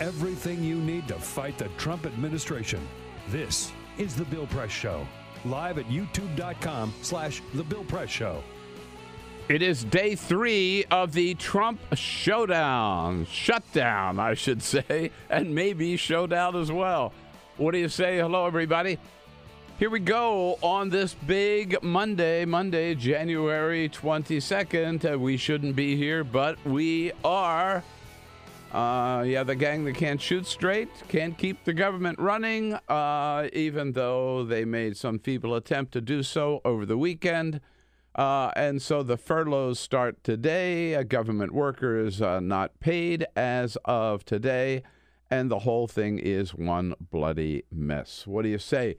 Everything you need to fight the Trump administration. This is The Bill Press Show, live at youtube.com/The Bill Press Show. It is day 3 of the Trump shutdown, I should say, and maybe showdown as well. What do you say? Hello, everybody. Here we go on this big Monday, January 22nd. We shouldn't be here, but we are. The gang that can't shoot straight, can't keep the government running, even though they made some feeble attempt to do so over the weekend. And so the furloughs start today. A government worker is not paid as of today. And the whole thing is one bloody mess. What do you say?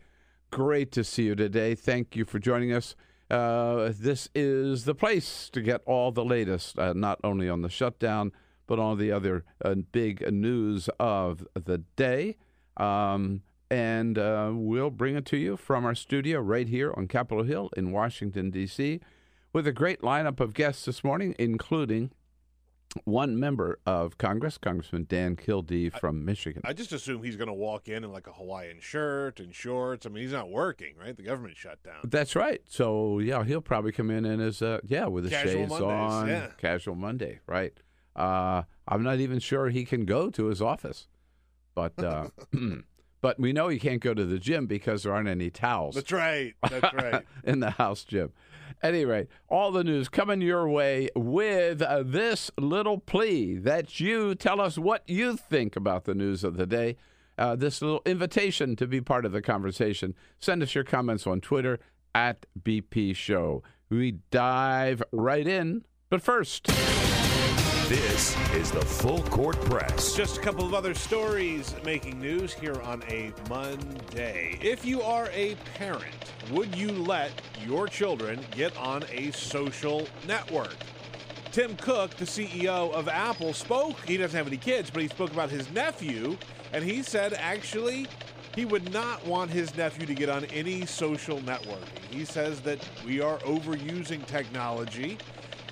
Great to see you today. Thank you for joining us. This is the place to get all the latest, not only on the shutdown, but on the other big news of the day. And we'll bring it to you from our studio right here on Capitol Hill in Washington, D.C., with a great lineup of guests this morning, including one member of Congress, Congressman Dan Kildee from Michigan. I just assume he's going to walk in like a Hawaiian shirt and shorts. I mean, he's not working, right? The government shut down. That's right. So, yeah, he'll probably come in and with the shades on. Yeah. Casual Monday, right. I'm not even sure he can go to his office, but we know he can't go to the gym because there aren't any towels. That's right. In the House gym. Anyway, all the news coming your way with this little plea that you tell us what you think about the news of the day. This little invitation to be part of the conversation. Send us your comments on Twitter at BP Show. We dive right in, but first. This is the Full Court Press. Just a couple of other stories making news here on a Monday. If you are a parent, would you let your children get on a social network? Tim Cook, the CEO of Apple, spoke. He doesn't have any kids, but he spoke about his nephew, and he said actually he would not want his nephew to get on any social networking. He says that we are overusing technology,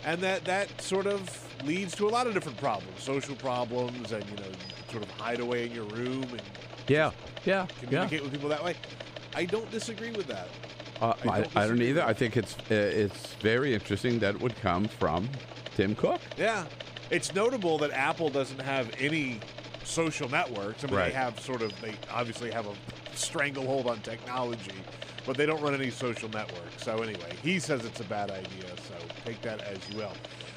and that sort of leads to a lot of different problems, social problems, and you sort of hide away in your room and communicate with people that way. I don't disagree with that. I don't either. I think it's very interesting that it would come from Tim Cook. Yeah, it's notable that Apple doesn't have any social networks. I mean, right. They obviously have a stranglehold on technology, but they don't run any social networks. So anyway, he says it's a bad idea. So take that as you will.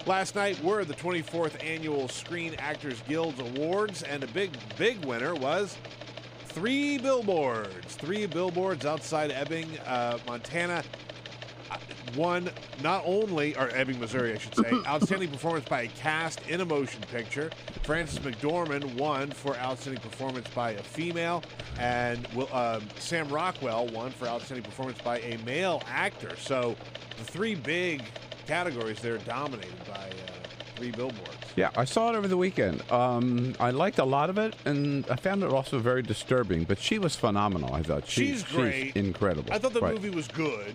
Last night were the 24th Annual Screen Actors Guild Awards, and a big, big winner was Three Billboards outside Ebbing, Montana. Ebbing, Missouri, I should say. Outstanding performance by a cast in a motion picture. Frances McDormand won for outstanding performance by a female, and Sam Rockwell won for outstanding performance by a male actor. So the three big categories they're dominated by Three Billboards. Yeah, I saw it over the weekend. I liked a lot of it, and I found it also very disturbing, but she was phenomenal, I thought. She's great. She's incredible. I thought the movie was good. I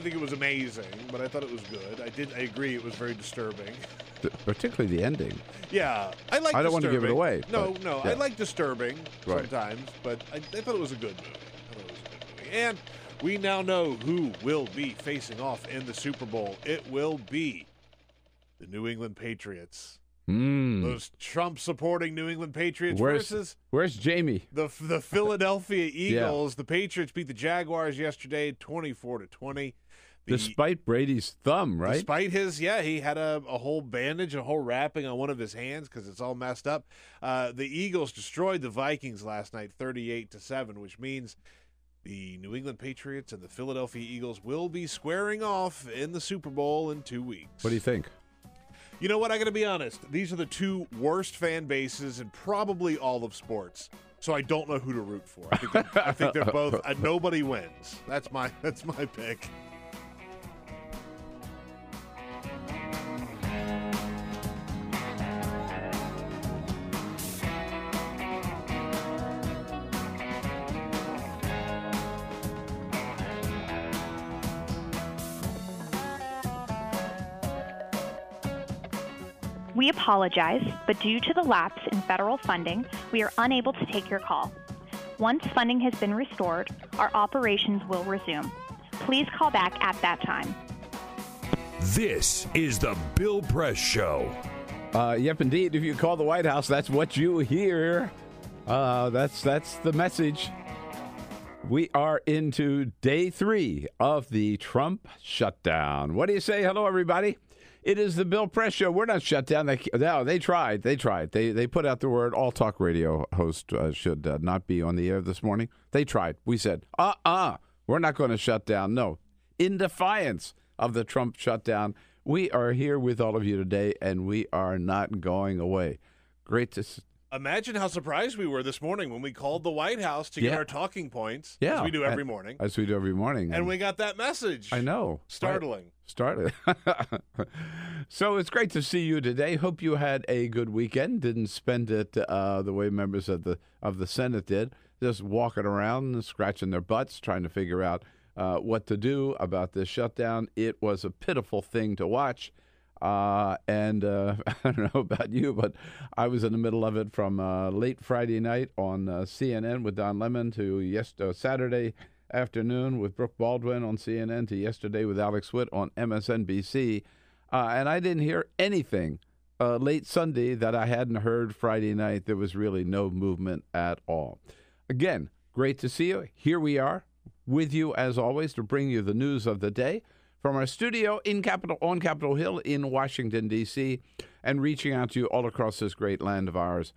didn't think it was amazing, but I thought it was good. I agree it was very disturbing. Particularly the ending. Yeah, I like disturbing. I don't want to give it away. No, yeah. I like disturbing sometimes, but I thought it was a good movie. And We now know who will be facing off in the Super Bowl. It will be the New England Patriots. Those Trump-supporting New England Patriots versus Jamie? The Philadelphia Eagles. Yeah. The Patriots beat the Jaguars yesterday 24-20. Despite Brady's thumb, right? Despite his, yeah, he had a whole bandage, a whole wrapping on one of his hands because it's all messed up. The Eagles destroyed the Vikings last night 38-7, which means the New England Patriots and the Philadelphia Eagles will be squaring off in the Super Bowl in 2 weeks. What do you think? You know what? I got to be honest. These are the two worst fan bases in probably all of sports. So I don't know who to root for. I think they're both. Nobody wins. That's my pick. We apologize, but due to the lapse in federal funding, we are unable to take your call. Once funding has been restored, our operations will resume. Please call back at that time. This is the Bill Press Show. Yep, indeed. If you call the White House, that's what you hear. That's the message. We are into day 3 of the Trump shutdown. What do you say? Hello, everybody. It is the Bill Press Show. We're not shut down. They tried. They put out the word. All talk radio hosts should not be on the air this morning. They tried. We said, we're not going to shut down. No. In defiance of the Trump shutdown, we are here with all of you today, and we are not going away. Great to see. Imagine how surprised we were this morning when we called the White House to get our talking points, as we do every morning. As we do every morning. And we got that message. I know. Startling. Started. So it's great to see you today. Hope you had a good weekend. Didn't spend it the way members of the Senate did, just walking around and scratching their butts, trying to figure out what to do about this shutdown. It was a pitiful thing to watch. And I don't know about you, but I was in the middle of it from late Friday night on CNN with Don Lemon to Saturday afternoon with Brooke Baldwin on CNN to yesterday with Alex Witt on MSNBC. And I didn't hear anything late Sunday that I hadn't heard Friday night. There was really no movement at all. Again, great to see you. Here we are with you, as always, to bring you the news of the day. From our studio on Capitol Hill in Washington, D.C., and reaching out to you all across this great land of ours,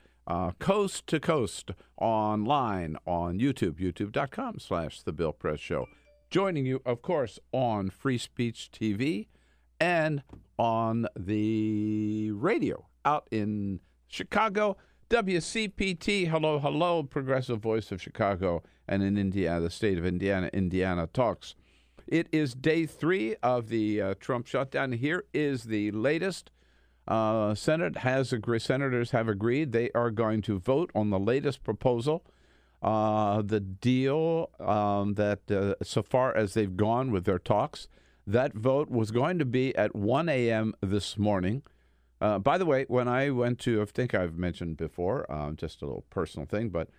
coast to coast, online, on YouTube, youtube.com/The Bill Press Show. Joining you, of course, on Free Speech TV and on the radio out in Chicago, WCPT, hello, Progressive Voice of Chicago, and in Indiana, the state of Indiana, Indiana Talks. It is day 3 of the Trump shutdown. Here is the latest. Senators have agreed they are going to vote on the latest proposal, the deal that so far as they've gone with their talks. That vote was going to be at 1 a.m. this morning. By the way, when I went to, I think I've mentioned before, just a little personal thing, but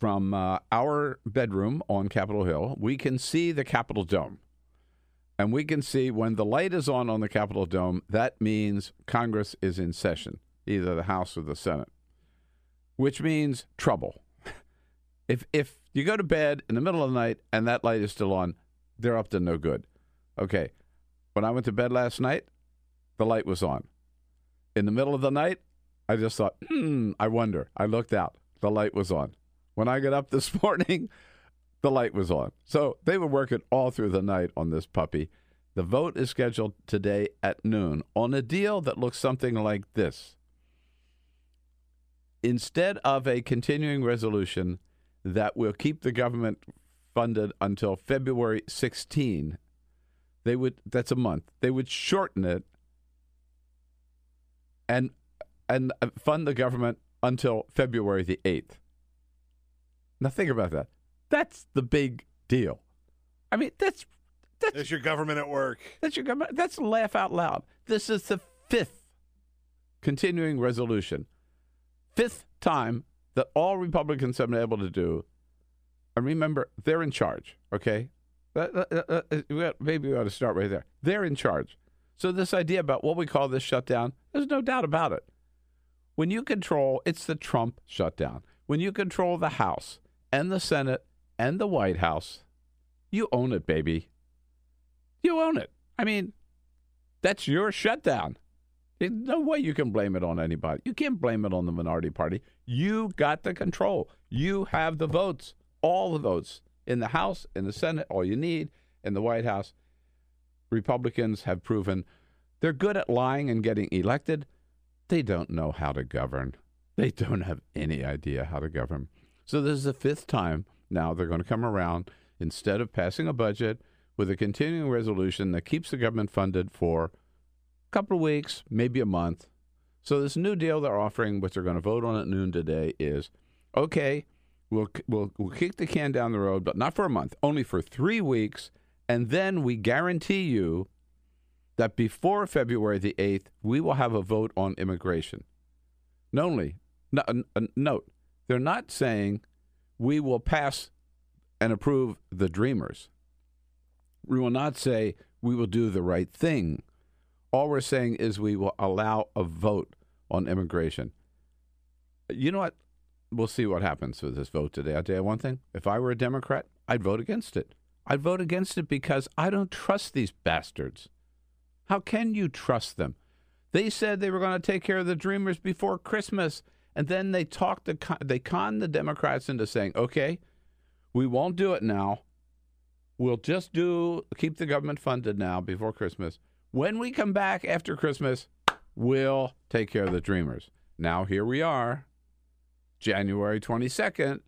from our bedroom on Capitol Hill, we can see the Capitol Dome. And we can see when the light is on the Capitol Dome, that means Congress is in session, either the House or the Senate, which means trouble. If you go to bed in the middle of the night and that light is still on, they're up to no good. Okay, when I went to bed last night, the light was on. In the middle of the night, I just thought, I wonder. I looked out. The light was on. When I got up this morning, the light was on. So they were working all through the night on this puppy. The vote is scheduled today at noon on a deal that looks something like this. Instead of a continuing resolution that will keep the government funded until February 16, that's a month, they would shorten it and fund the government until February the 8th. Now, think about that. That's the big deal. I mean, that's your government at work. That's your government. That's laugh out loud. This is the 5th continuing resolution. 5th time that all Republicans have been able to do And remember, they're in charge, okay? Maybe we ought to start right there. They're in charge. So this idea about what we call this shutdown, there's no doubt about it. When you control, it's the Trump shutdown. When you control the House and the Senate and the White House, you own it, baby. You own it. I mean, that's your shutdown. There's no way you can blame it on anybody. You can't blame it on the minority party. You got the control. You have the votes, all the votes in the House, in the Senate, all you need, in the White House. Republicans have proven they're good at lying and getting elected. They don't know how to govern. They don't have any idea how to govern. So this is the fifth time now they're going to come around, instead of passing a budget with a continuing resolution that keeps the government funded for couple of weeks, maybe a month. So this new deal they're offering, which they're going to vote on at noon today, is, okay, we'll kick the can down the road, but not for a month, only for 3 weeks, and then we guarantee you that before February the 8th, we will have a vote on immigration. Note, they're not saying we will pass and approve the Dreamers. We will not say we will do the right thing. All we're saying is we will allow a vote on immigration. You know what? We'll see what happens with this vote today. I'll tell you one thing. If I were a Democrat, I'd vote against it. I'd vote against it because I don't trust these bastards. How can you trust them? They said they were going to take care of the Dreamers before Christmas, and then they conned the Democrats into saying, okay, we won't do it now. We'll just keep the government funded now before Christmas. When we come back after Christmas, we'll take care of the Dreamers. Now here we are, January 22nd,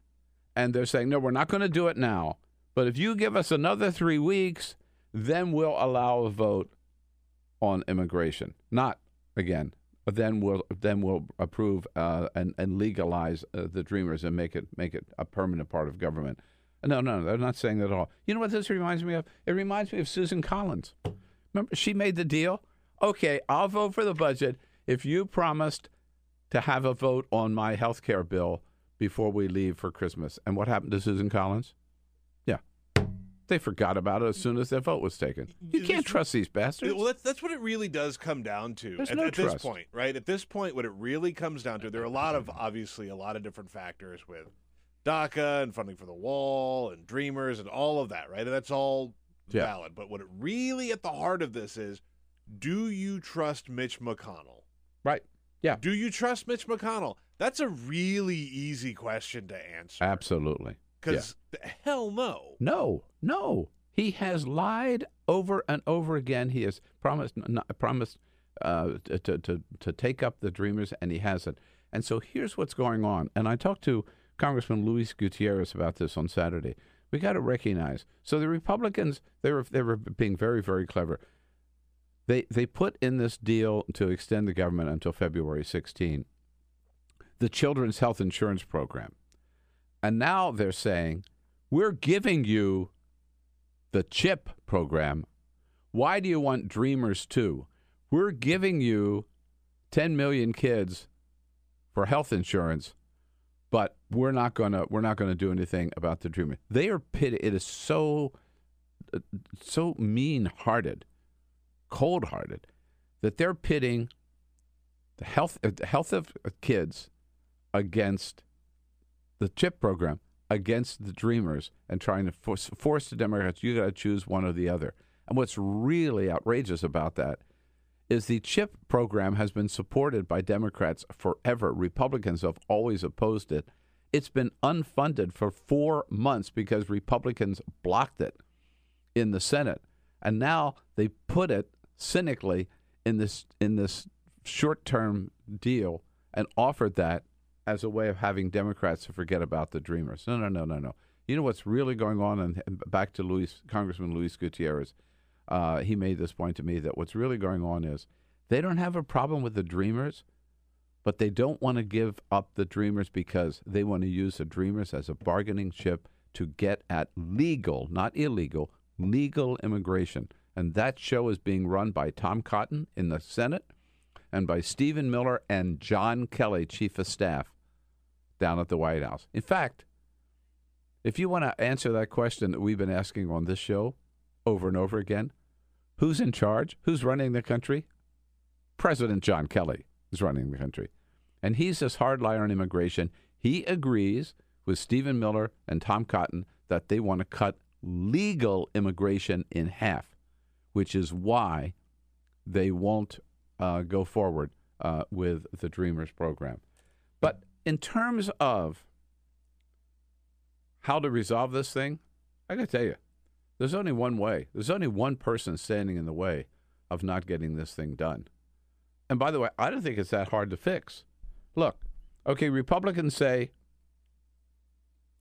and they're saying, no, we're not going to do it now. But if you give us another 3 weeks, then we'll allow a vote on immigration. Not again, but then we'll approve and legalize the Dreamers and make it a permanent part of government. No, they're not saying that at all. You know what this reminds me of? It reminds me of Susan Collins. Remember, she made the deal. Okay, I'll vote for the budget if you promised to have a vote on my health care bill before we leave for Christmas. And what happened to Susan Collins? Yeah. They forgot about it as soon as their vote was taken. You can't trust these bastards. Well, that's what it really does come down to at this point, right? At this point, what it really comes down to, there are obviously a lot of different factors with DACA and funding for the wall and Dreamers and all of that, right? And that's all... yeah. Valid, but what it really at the heart of this is, do you trust Mitch McConnell? Right. Yeah. Do you trust Mitch McConnell? That's a really easy question to answer. Absolutely. Because hell no. No. He has lied over and over again. He has promised to take up the Dreamers, and he hasn't. And so here's what's going on. And I talked to Congressman Luis Gutierrez about this on Saturday. We got to recognize. So the Republicans, they were being very, very clever. They put in this deal to extend the government until February 16, the Children's Health Insurance Program. And now they're saying, we're giving you the CHIP program. Why do you want Dreamers too? We're giving you 10 million kids for health insurance, but we're not gonna do anything about the Dreamers. They are pitted. It is so mean-hearted, cold-hearted, that they're pitting the health of kids against the CHIP program, against the Dreamers, and trying to force the Democrats. You got to choose one or the other. And what's really outrageous about that is the CHIP program has been supported by Democrats forever. Republicans have always opposed it. It's been unfunded for 4 months because Republicans blocked it in the Senate. And now they put it cynically in this short-term deal and offered that as a way of having Democrats to forget about the Dreamers. No. You know what's really going on? And back to Congressman Luis Gutierrez. He made this point to me that what's really going on is they don't have a problem with the Dreamers, but they don't want to give up the Dreamers because they want to use the Dreamers as a bargaining chip to get at legal, not illegal, legal immigration. And that show is being run by Tom Cotton in the Senate and by Stephen Miller and John Kelly, chief of staff, down at the White House. In fact, If you want to answer that question that we've been asking on this show over and over again, who's in charge? Who's running the country? President John Kelly is running the country. And he's this hardliner on immigration. He agrees with Stephen Miller and Tom Cotton that they want to cut legal immigration in half, which is why they won't go forward with the Dreamers program. But in terms of how to resolve this thing, I got to tell you, there's only one way. There's only one person standing in the way of not getting this thing done. And by the way, I don't think it's that hard to fix. Look, okay, Republicans say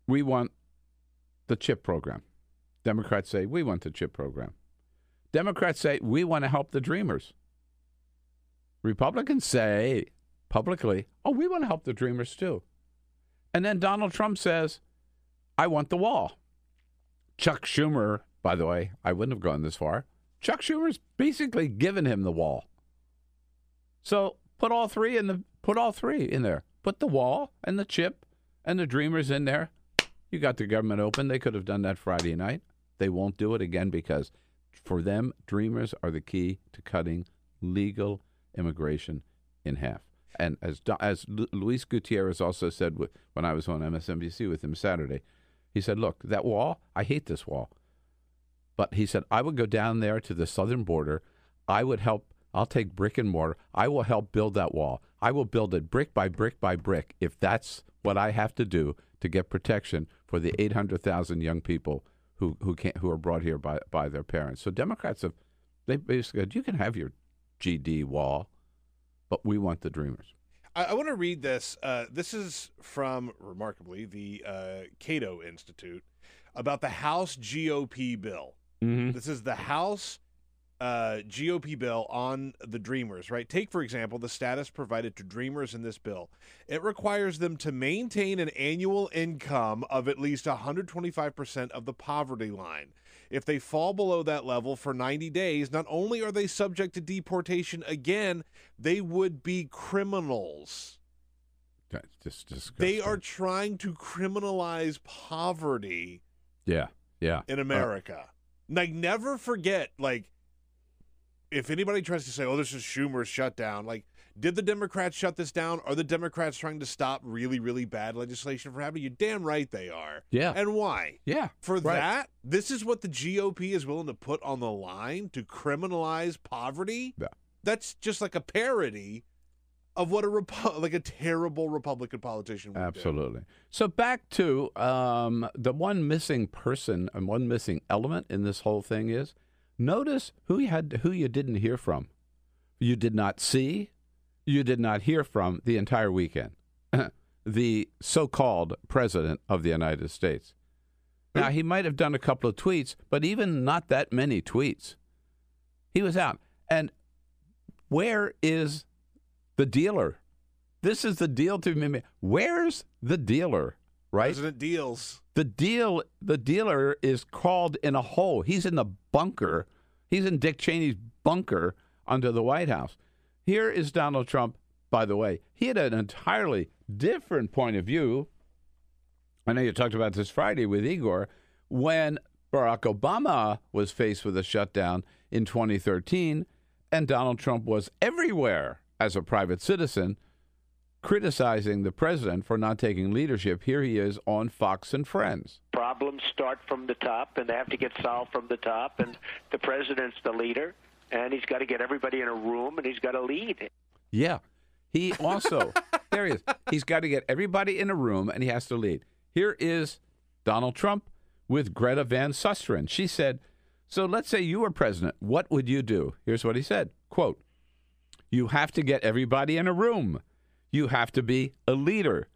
we want the CHIP program. Democrats say we want the CHIP program. Democrats say we want to help the Dreamers. Republicans say publicly, oh, we want to help the Dreamers too. And then Donald Trump says, I want the wall. Chuck Schumer, by the way, I wouldn't have gone this far. Chuck Schumer's basically given him the wall. So put all three in there. Put the wall and the CHIP and the Dreamers in there. You got the government open. They could have done that Friday night. They won't do it again because for them, Dreamers are the key to cutting legal immigration in half. And as Luis Gutierrez also said when I was on MSNBC with him Saturday, he said, look, that wall, I hate this wall. But he said, I would go down there to the southern border. I would help. I'll take brick and mortar. I will help build that wall. I will build it brick by brick by brick if that's what I have to do to get protection for the 800,000 young people who are brought here by their parents. So Democrats they basically said, you can have your GD wall, but we want the Dreamers. I want to read this. This is from, remarkably, the Cato Institute about the House GOP bill. Mm-hmm. This is the House GOP bill on the Dreamers, right? Take, for example, the status provided to Dreamers in this bill. It requires them to maintain an annual income of at least 125% of the poverty line. If they fall below that level for 90 days, not only are they subject to deportation again, they would be criminals. That's just disgusting. They are trying to criminalize poverty. Yeah, yeah. In America. Like, never forget, like, if anybody tries to say, oh, this is Schumer's shutdown, like, did the Democrats shut this down? Are the Democrats trying to stop really, really bad legislation from happening? You're damn right they are. Yeah. And why? Yeah. For right. That, this is what the GOP is willing to put on the line to criminalize poverty? Yeah. That's just like a parody of what a terrible Republican politician would do. Absolutely. So back to the one missing person and one missing element in this whole thing is, notice who you didn't hear from. You did not see, you did not hear from the entire weekend. The so-called president of the United States. Now, he might have done a couple of tweets, but even not that many tweets. He was out. And where is the dealer? This is the deal to me. Where's the dealer, right? President deals. The dealer is called in a hole. He's in the bunker. He's in Dick Cheney's bunker under the White House. Here is Donald Trump, by the way. He had an entirely different point of view. I know you talked about this Friday with Igor. When Barack Obama was faced with a shutdown in 2013, and Donald Trump was everywhere as a private citizen, criticizing the president for not taking leadership. Here he is on Fox and Friends. Problems start from the top, and they have to get solved from the top, and the president's the leader, and he's got to get everybody in a room, and he's got to lead. Yeah. He also, there he is. He's got to get everybody in a room, and he has to lead. Here is Donald Trump with Greta Van Susteren. She said, so let's say you were president. What would you do? Here's what he said. Quote, you have to get everybody in a room. You have to be a leader.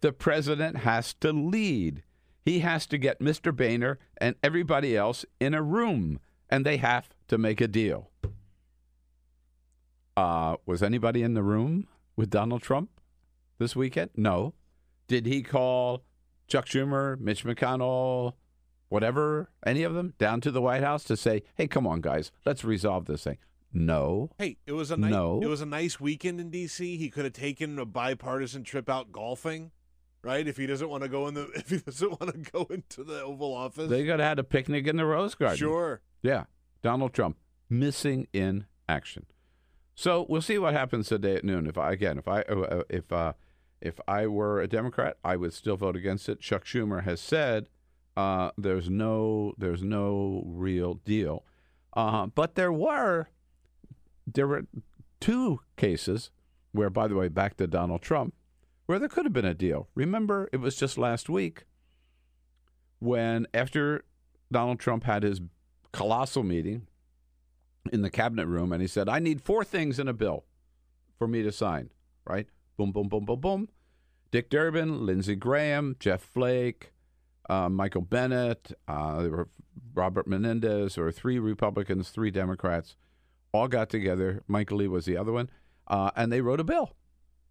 The president has to lead. He has to get Mr. Boehner and everybody else in a room, and they have to make a deal. Was anybody in the room with Donald Trump this weekend? No. Did he call Chuck Schumer, Mitch McConnell, whatever, any of them, down to the White House to say, hey, come on, guys, let's resolve this thing? No. Hey, it was a nice weekend in D.C. He could have taken a bipartisan trip out golfing. right? If he doesn't want to go in the, if he doesn't want to go into the Oval Office, they could have had a picnic in the Rose Garden. Sure, yeah. Donald Trump missing in action. So we'll see what happens today at noon. If I were a Democrat, I would still vote against it. Chuck Schumer has said there's no real deal, but there were two cases where, by the way, back to Donald Trump, where there could have been a deal. Remember, it was just last week when, after Donald Trump had his colossal meeting in the cabinet room, and he said, I need four things in a bill for me to sign, right? Boom, boom, boom, boom, boom. Dick Durbin, Lindsey Graham, Jeff Flake, Michael Bennett, Robert Menendez, or three Republicans, three Democrats, all got together. Michael Lee was the other one. And they wrote a bill.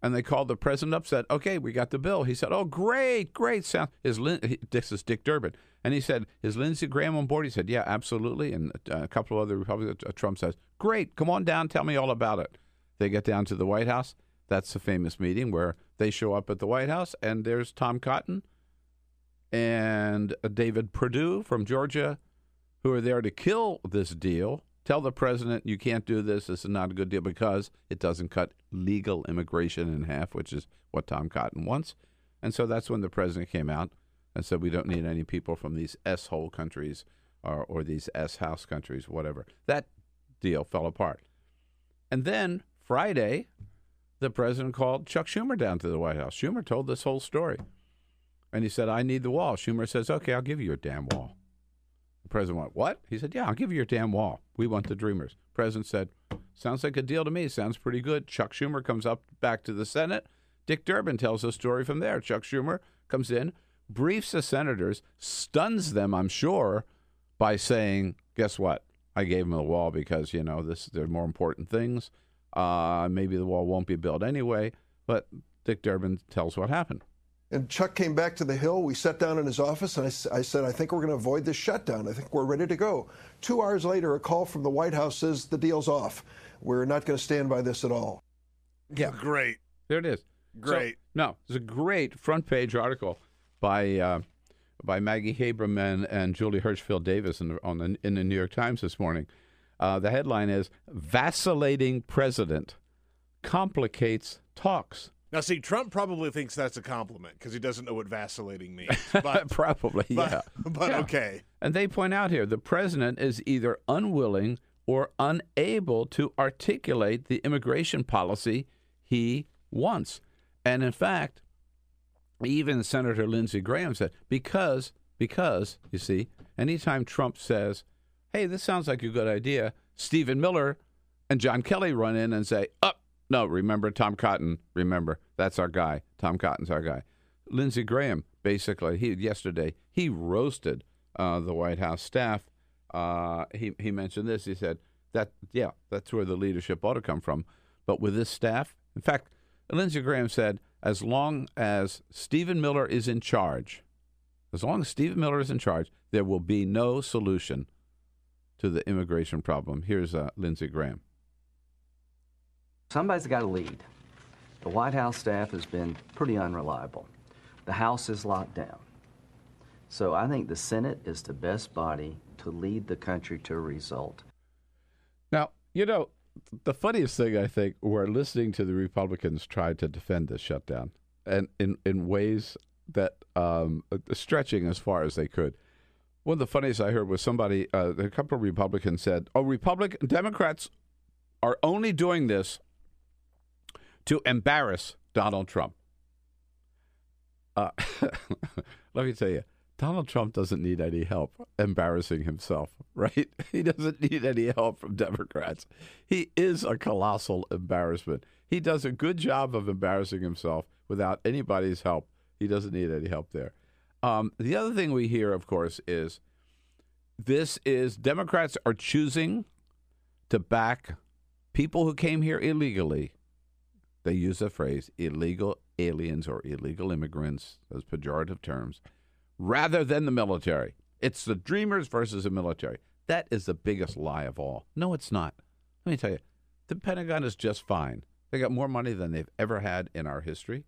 And they called the president up, said, okay, we got the bill. He said, oh, great, great. This is Dick Durbin. And he said, is Lindsey Graham on board? He said, yeah, absolutely. And a couple of other Republicans. Trump says, great, come on down, tell me all about it. They get down to the White House. That's the famous meeting where they show up at the White House, and there's Tom Cotton and David Perdue from Georgia, who are there to kill this deal. Tell the president you can't do this. This is not a good deal because it doesn't cut legal immigration in half, which is what Tom Cotton wants. And so that's when the president came out and said we don't need any people from these S-hole countries or these S-house countries, whatever. That deal fell apart. And then Friday, the president called Chuck Schumer down to the White House. Schumer told this whole story. And he said, I need the wall. Schumer says, okay, I'll give you a damn wall. The president went, what? He said, yeah, I'll give you your damn wall. We want the Dreamers. The president said, sounds like a deal to me. Sounds pretty good. Chuck Schumer comes up back to the Senate. Dick Durbin tells a story from there. Chuck Schumer comes in, briefs the senators, stuns them, I'm sure, by saying, guess what? I gave them the wall because, you know, there are more important things. Maybe the wall won't be built anyway. But Dick Durbin tells what happened. And Chuck came back to the Hill. We sat down in his office, and I said, I think we're going to avoid this shutdown. I think we're ready to go. 2 hours later, a call from the White House says the deal's off. We're not going to stand by this at all. Yeah, great. There it is. Great. So, no, it's a great front-page article by Maggie Haberman and Julie Hirschfield Davis in the New York Times this morning. The headline is, Vacillating President Complicates Talks. Now, see, Trump probably thinks that's a compliment because he doesn't know what vacillating means. But, probably, yeah. But yeah. Okay. And they point out here, the president is either unwilling or unable to articulate the immigration policy he wants. And, in fact, even Senator Lindsey Graham said, because, you see, anytime Trump says, hey, this sounds like a good idea, Stephen Miller and John Kelly run in and say, up. No, remember Tom Cotton. Remember, that's our guy. Tom Cotton's our guy. Lindsey Graham, basically, yesterday he roasted the White House staff. He mentioned this. He said that's where the leadership ought to come from. But with this staff, in fact, Lindsey Graham said, as long as Stephen Miller is in charge, there will be no solution to the immigration problem. Here's Lindsey Graham. Somebody's got to lead. The White House staff has been pretty unreliable. The House is locked down. So I think the Senate is the best body to lead the country to a result. Now, you know, the funniest thing, I think, we're listening to the Republicans try to defend this shutdown and in ways that stretching as far as they could. One of the funniest I heard was somebody, a couple of Republicans said, oh, Democrats are only doing this to embarrass Donald Trump. Let me tell you, Donald Trump doesn't need any help embarrassing himself, right? He doesn't need any help from Democrats. He is a colossal embarrassment. He does a good job of embarrassing himself without anybody's help. He doesn't need any help there. The other thing we hear, of course, is this is Democrats are choosing to back people who came here illegally. They use the phrase illegal aliens or illegal immigrants, those pejorative terms, rather than the military. It's the Dreamers versus the military. That is the biggest lie of all. No, it's not. Let me tell you, the Pentagon is just fine. They got more money than they've ever had in our history.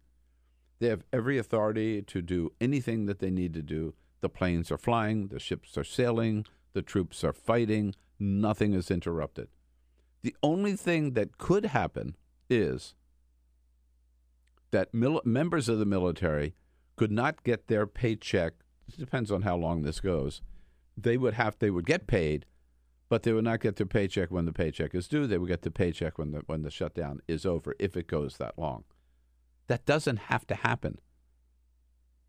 They have every authority to do anything that they need to do. The planes are flying, the ships are sailing, the troops are fighting, nothing is interrupted. The only thing that could happen is that members of the military could not get their paycheck. It depends on how long this goes. They would get paid, but they would not get their paycheck when the paycheck is due. They would get the paycheck when the shutdown is over, if it goes that long. That doesn't have to happen.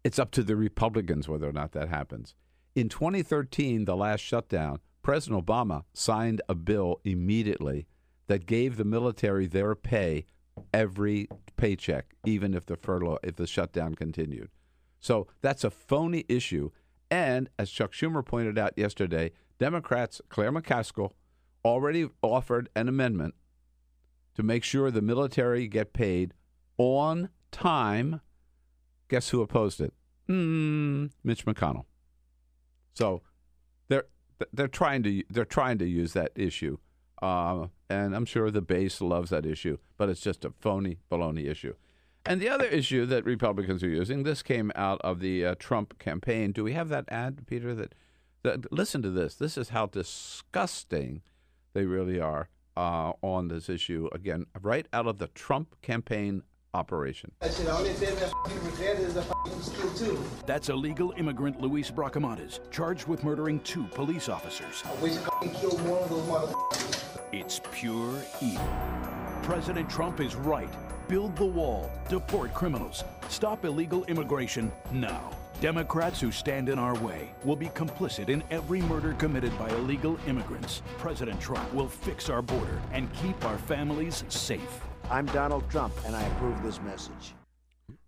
It's up to the Republicans whether or not that happens. In 2013, the last shutdown, President Obama signed a bill immediately that gave the military their pay every paycheck, even if the shutdown continued. So that's a phony issue. And as Chuck Schumer pointed out yesterday, Democrats, Claire McCaskill, already offered an amendment to make sure the military get paid on time. Guess who opposed it? Mitch McConnell. So they're trying to use that issue, and I'm sure the base loves that issue, but it's just a phony, baloney issue. And the other issue that Republicans are using, this came out of the Trump campaign. Do we have that ad, Peter? That listen to this. This is how disgusting they really are on this issue. Again, right out of the Trump campaign operation. That's illegal immigrant Luis Bracamontes, charged with murdering two police officers. I wish I could kill one of those motherfuckers. It's pure evil. President Trump is right. Build the wall. Deport criminals. Stop illegal immigration now. Democrats who stand in our way will be complicit in every murder committed by illegal immigrants. President Trump will fix our border and keep our families safe. I'm Donald Trump, and I approve this message.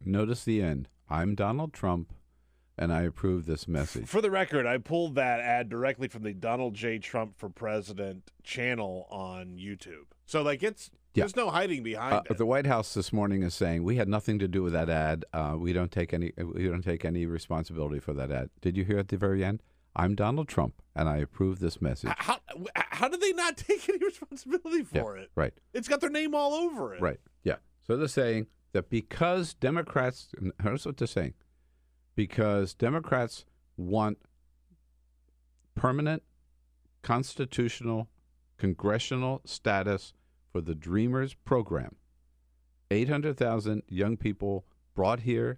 Notice the end. I'm Donald Trump, and I approve this message. For the record, I pulled that ad directly from the Donald J. Trump for President channel on YouTube. So, there's no hiding behind it. The White House this morning is saying we had nothing to do with that ad. We don't take any responsibility for that ad. Did you hear at the very end? I'm Donald Trump, and I approve this message. How did they not take any responsibility for it? Right. It's got their name all over it. Right, yeah. So they're saying that because Democrats, here's what they're saying, because Democrats want permanent constitutional congressional status for the Dreamers program, 800,000 young people brought here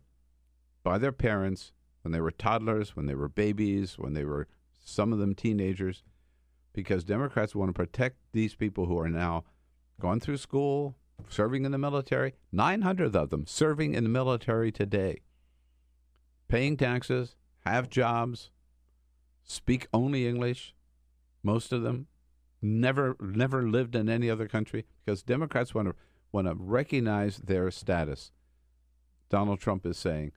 by their parents when they were toddlers, when they were babies, when they were, some of them, teenagers, because Democrats want to protect these people who are now gone through school, serving in the military, 900 of them serving in the military today, paying taxes, have jobs, speak only English, most of them, never lived in any other country, because Democrats want to recognize their status. Donald Trump is saying,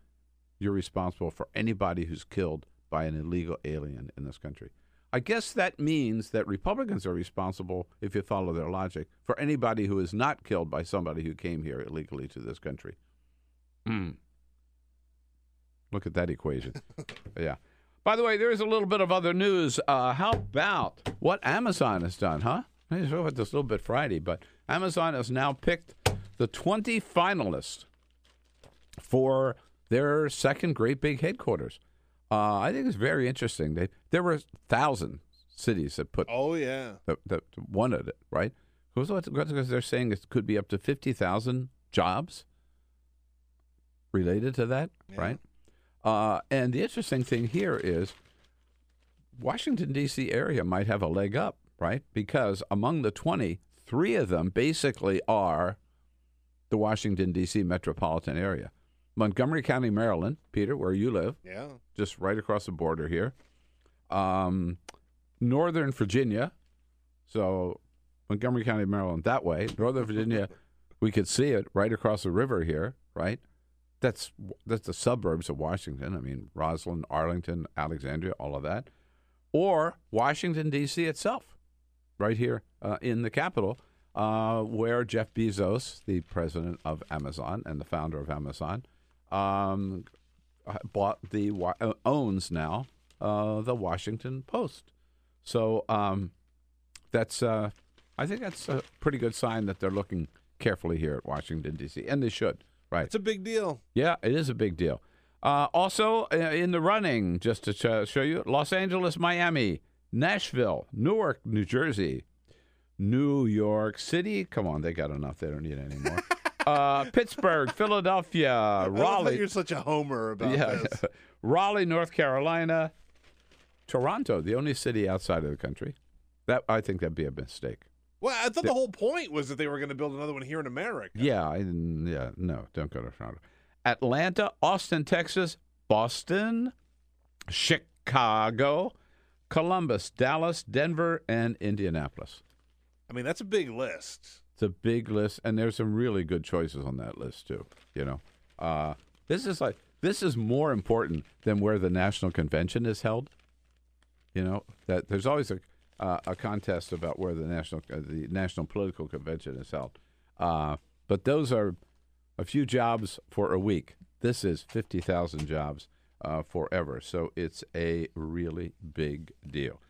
you're responsible for anybody who's killed by an illegal alien in this country. I guess that means that Republicans are responsible, if you follow their logic, for anybody who is not killed by somebody who came here illegally to this country. Look at that equation. Yeah. By the way, there is a little bit of other news. How about what Amazon has done, huh? I just wrote this a little bit Friday, but Amazon has now picked the 20 finalists for their second great big headquarters. I think it's very interesting. There were 1,000 cities that put. Oh yeah, that wanted it, right? Because they're saying it could be up to 50,000 jobs related to that, yeah. Right? And the interesting thing here is Washington D.C. area might have a leg up, right? Because among the 20, 3 of them basically are the Washington D.C. metropolitan area. Montgomery County, Maryland, Peter, where you live, yeah, just right across the border here. Northern Virginia, so Montgomery County, Maryland, that way. Northern Virginia, we could see it right across the river here, right? That's the suburbs of Washington. I mean, Roslyn, Arlington, Alexandria, all of that. Or Washington, D.C. itself, right here in the Capitol, where Jeff Bezos, the president of Amazon and the founder of Amazon, owns now the Washington Post. So I think that's a pretty good sign that they're looking carefully here at Washington D.C. And they should. Right. It's a big deal. Yeah, it is a big deal. Also, in the running, just to show you, Los Angeles, Miami, Nashville, Newark, New Jersey, New York City. Come on, they got enough. They don't need any more. Pittsburgh, Philadelphia, Raleigh. I love that you're such a homer about this. Raleigh, North Carolina, Toronto, the only city outside of the country. That I think that'd be a mistake. Well, I thought the whole point was that they were going to build another one here in America. Yeah, no, don't go to Toronto. Atlanta, Austin, Texas, Boston, Chicago, Columbus, Dallas, Denver, and Indianapolis. I mean, that's a big list. It's a big list, and there's some really good choices on that list too. You know, this is more important than where the National Convention is held. You know, that there's always a contest about where the National Political Convention is held, but those are a few jobs for a week. This is 50,000 jobs forever. So it's a really big deal.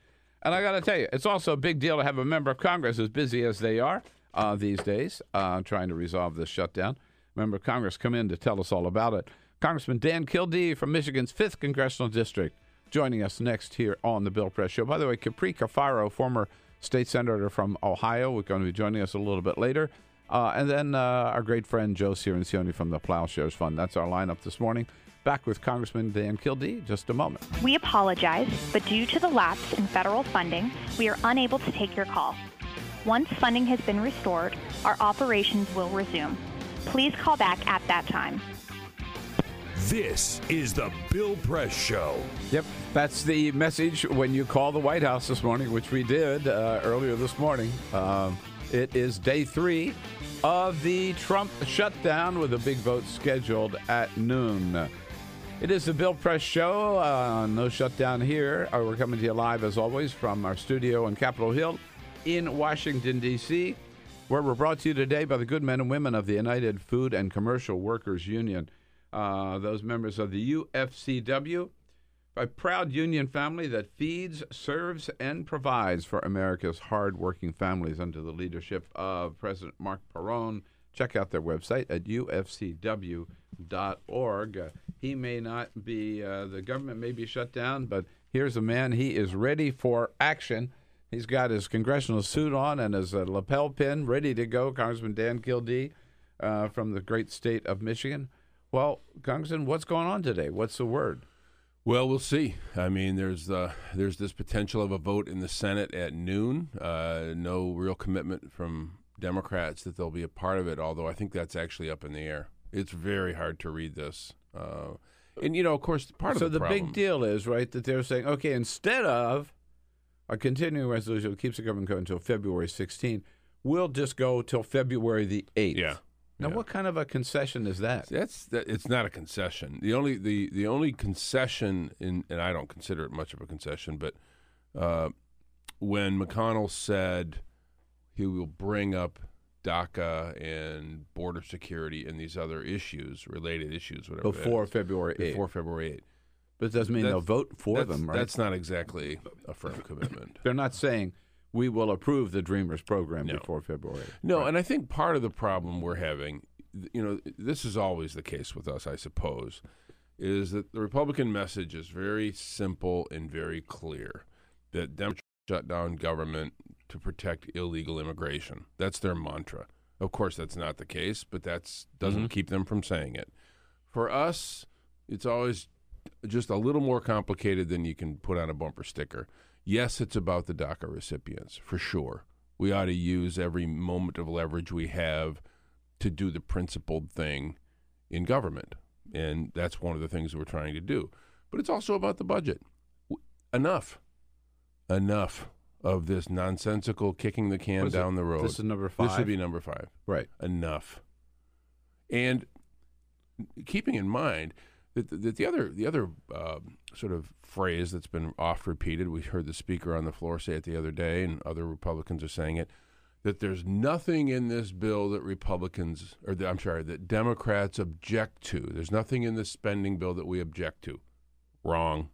And I got to tell you, it's also a big deal to have a member of Congress as busy as they are these days trying to resolve this shutdown. Member of Congress come in to tell us all about it. Congressman Dan Kildee from Michigan's 5th Congressional District joining us next here on the Bill Press Show. By the way, Capri Cafaro, former state senator from Ohio, is going to be joining us a little bit later. And then our great friend Joe Cirincione from the Plowshares Fund. That's our lineup this morning. Back with Congressman Dan Kildee in just a moment. We apologize, but due to the lapse in federal funding, we are unable to take your call. Once funding has been restored, our operations will resume. Please call back at that time. This is the Bill Press Show. Yep, that's the message when you call the White House this morning, which we did earlier this morning. It is day 3 of the Trump shutdown with a big vote scheduled at noon. It is the Bill Press Show. No shutdown here. We're coming to you live, as always, from our studio on Capitol Hill in Washington, D.C., where we're brought to you today by the good men and women of the United Food and Commercial Workers Union, those members of the UFCW, a proud union family that feeds, serves, and provides for America's hard-working families under the leadership of President Mark Perron. Check out their website at ufcw.org. He may not be, the government may be shut down, but here's a man. He is ready for action. He's got his congressional suit on and his lapel pin ready to go, Congressman Dan Kildee from the great state of Michigan. Well, Congressman, what's going on today? What's the word? Well, we'll see. I mean, there's this potential of a vote in the Senate at noon. No real commitment from Democrats that they'll be a part of it, although I think that's actually up in the air. It's very hard to read this. And, you know, of course, part of the problem. So the big deal is, right, that they're saying, okay, instead of a continuing resolution that keeps the government going until February 16, we'll just go till February the 8th. Yeah. Now, what kind of a concession is that? It's not a concession. The only concession, and I don't consider it much of a concession, but when McConnell said he will bring up DACA and border security and these other issues, related issues, whatever. Before February 8th. But it doesn't mean they'll vote for them, right? That's not exactly a firm commitment. They're not saying we will approve the Dreamers program before February. No, right. And I think part of the problem we're having, you know, this is always the case with us, I suppose, is that the Republican message is very simple and very clear, that Democrats shut down government to protect illegal immigration. That's their mantra. Of course, that's not the case, but that doesn't keep them from saying it. For us, it's always just a little more complicated than you can put on a bumper sticker. Yes, it's about the DACA recipients, for sure. We ought to use every moment of leverage we have to do the principled thing in government, and that's one of the things we're trying to do. But it's also about the budget. Enough of this nonsensical kicking the can down the road. This is number 5? This would be number 5. Right. Enough. And keeping in mind that the other sort of phrase that's been oft repeated, we heard the speaker on the floor say it the other day, and other Republicans are saying it, that there's nothing in this bill that that Democrats object to. There's nothing in this spending bill that we object to. Wrong.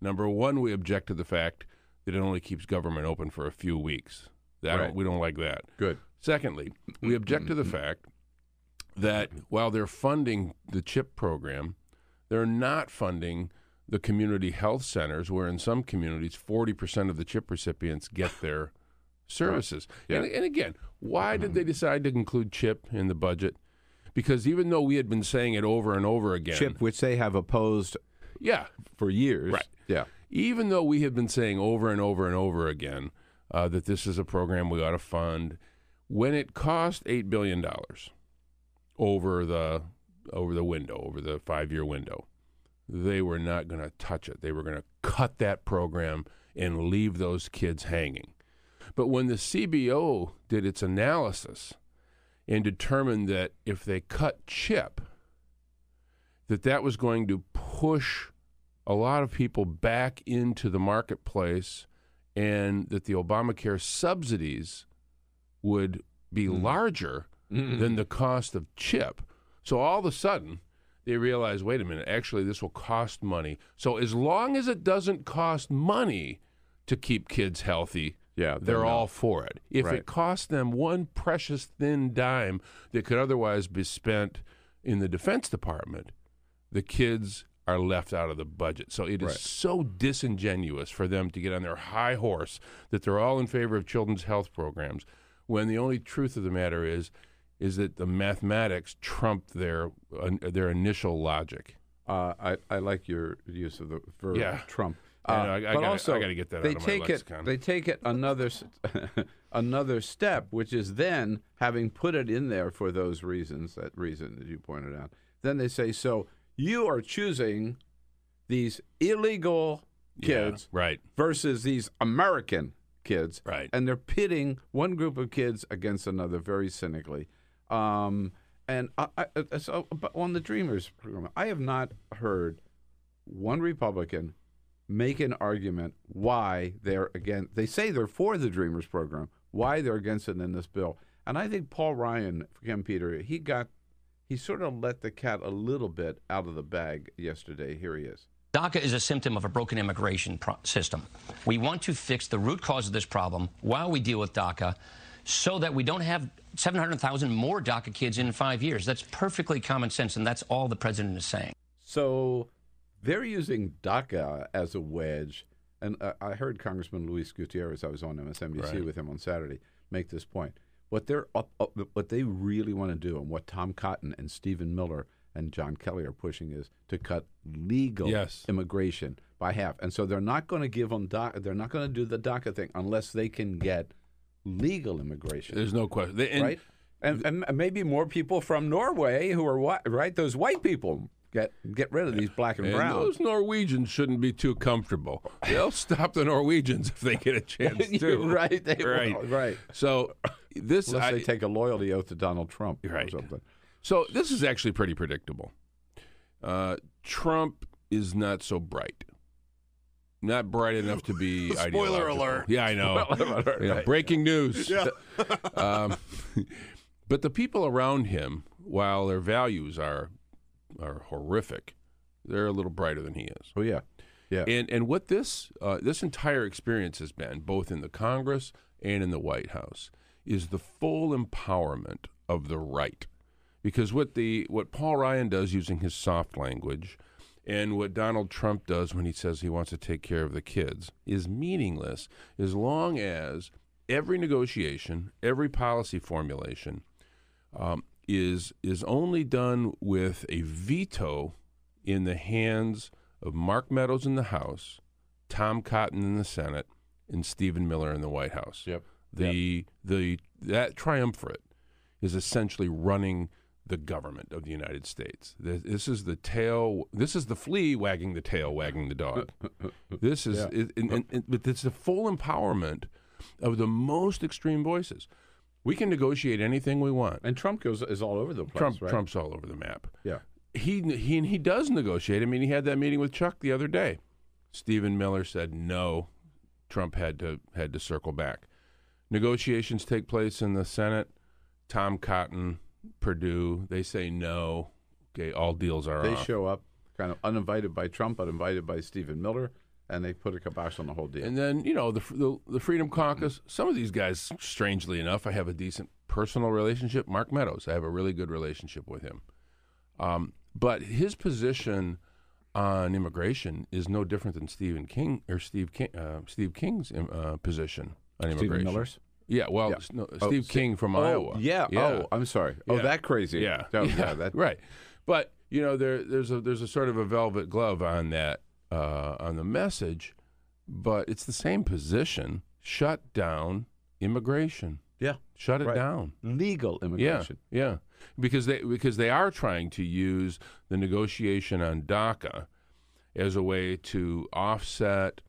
Number 1, we object to the fact that it only keeps government open for a few weeks. We don't like that. Good. Secondly, we object to the fact that while they're funding the CHIP program, they're not funding the community health centers, where in some communities 40% of the CHIP recipients get their services. Right. Yeah. And again, why did they decide to include CHIP in the budget? Because even though we had been saying it over and over again, CHIP, which they have opposed for years. Right. Yeah. Even though we have been saying over and over and over again that this is a program we ought to fund, when it cost $8 billion over the 5-year window, they were not going to touch it. They were going to cut that program and leave those kids hanging. But when the CBO did its analysis and determined that if they cut CHIP, that was going to push a lot of people back into the marketplace, and that the Obamacare subsidies would be larger than the cost of CHIP. So all of a sudden, they realize, wait a minute, actually this will cost money. So as long as it doesn't cost money to keep kids healthy, they're all for it. If it costs them one precious thin dime that could otherwise be spent in the Defense Department, the kids are left out of the budget. So it is so disingenuous for them to get on their high horse that they're all in favor of children's health programs, when the only truth of the matter is that the mathematics trumped their initial logic. I like your use of the verb trump. I got to get that out of my lexicon. They take it another step, which is then, having put it in there for those reasons, that reason that you pointed out, then they say, so you are choosing these illegal kids versus these American kids. Right. And they're pitting one group of kids against another very cynically. So on the Dreamers program, I have not heard one Republican make an argument why they're against. They say they're for the Dreamers program, why they're against it in this bill. And I think Paul Ryan, he sort of let the cat a little bit out of the bag yesterday. Here he is. DACA is a symptom of a broken immigration system. We want to fix the root cause of this problem while we deal with DACA, so that we don't have 700,000 more DACA kids in 5 years. That's perfectly common sense, and that's all the president is saying. So they're using DACA as a wedge. And I heard Congressman Luis Gutierrez, I was on MSNBC with him on Saturday, make this point. What they really want to do, and what Tom Cotton and Stephen Miller and John Kelly are pushing, is to cut legal immigration by half. And so they're not going to give them DACA. They're not going to do the DACA thing unless they can get legal immigration. There's no question. And maybe more people from Norway who are white, right? Those white people get rid of these black and brown. Those Norwegians shouldn't be too comfortable. They'll stop the Norwegians if they get a chance to. Right. They will. Right. So this, unless they take a loyalty oath to Donald Trump or something. So this is actually pretty predictable. Trump is not so bright. Not bright enough to be spoiler alert. Yeah, I know. Breaking news. Yeah. But the people around him, while their values are horrific, they're a little brighter than he is. Oh, yeah. Yeah. And what this entire experience has been, both in the Congress and in the White House, is the full empowerment of the right. Because what Paul Ryan does using his soft language, and what Donald Trump does when he says he wants to take care of the kids, is meaningless as long as every negotiation, every policy formulation is only done with a veto in the hands of Mark Meadows in the House, Tom Cotton in the Senate, and Stephen Miller in the White House. Yep. That triumvirate is essentially running the government of the United States. This is the tail. This is the flea wagging the tail, wagging the dog. This is, but it's the full empowerment of the most extreme voices. We can negotiate anything we want, and Trump is all over the place. Trump's all over the map. Yeah, he does negotiate. I mean, he had that meeting with Chuck the other day. Stephen Miller said no. Trump had to circle back. Negotiations take place in the Senate. Tom Cotton, Purdue, they say no. Okay, all deals are off. They show up kind of uninvited by Trump, uninvited by Stephen Miller. And they put a kibosh on the whole deal. And then, you know, the Freedom Caucus, some of these guys, strangely enough, I have a decent personal relationship. Mark Meadows, I have a really good relationship with him. But his position on immigration is no different than Stephen King or Steve King's position on immigration. Stephen Miller's? Yeah, well, yeah. No, Steve King from Iowa. Yeah. Oh, I'm sorry. Yeah. Oh, that crazy. Yeah. Oh, yeah. That... Right. But, you know, there's a sort of a velvet glove on that. On the message, but it's the same position. Shut down immigration. Yeah, shut it down. Legal immigration. Yeah, because they are trying to use the negotiation on DACA as a way to offset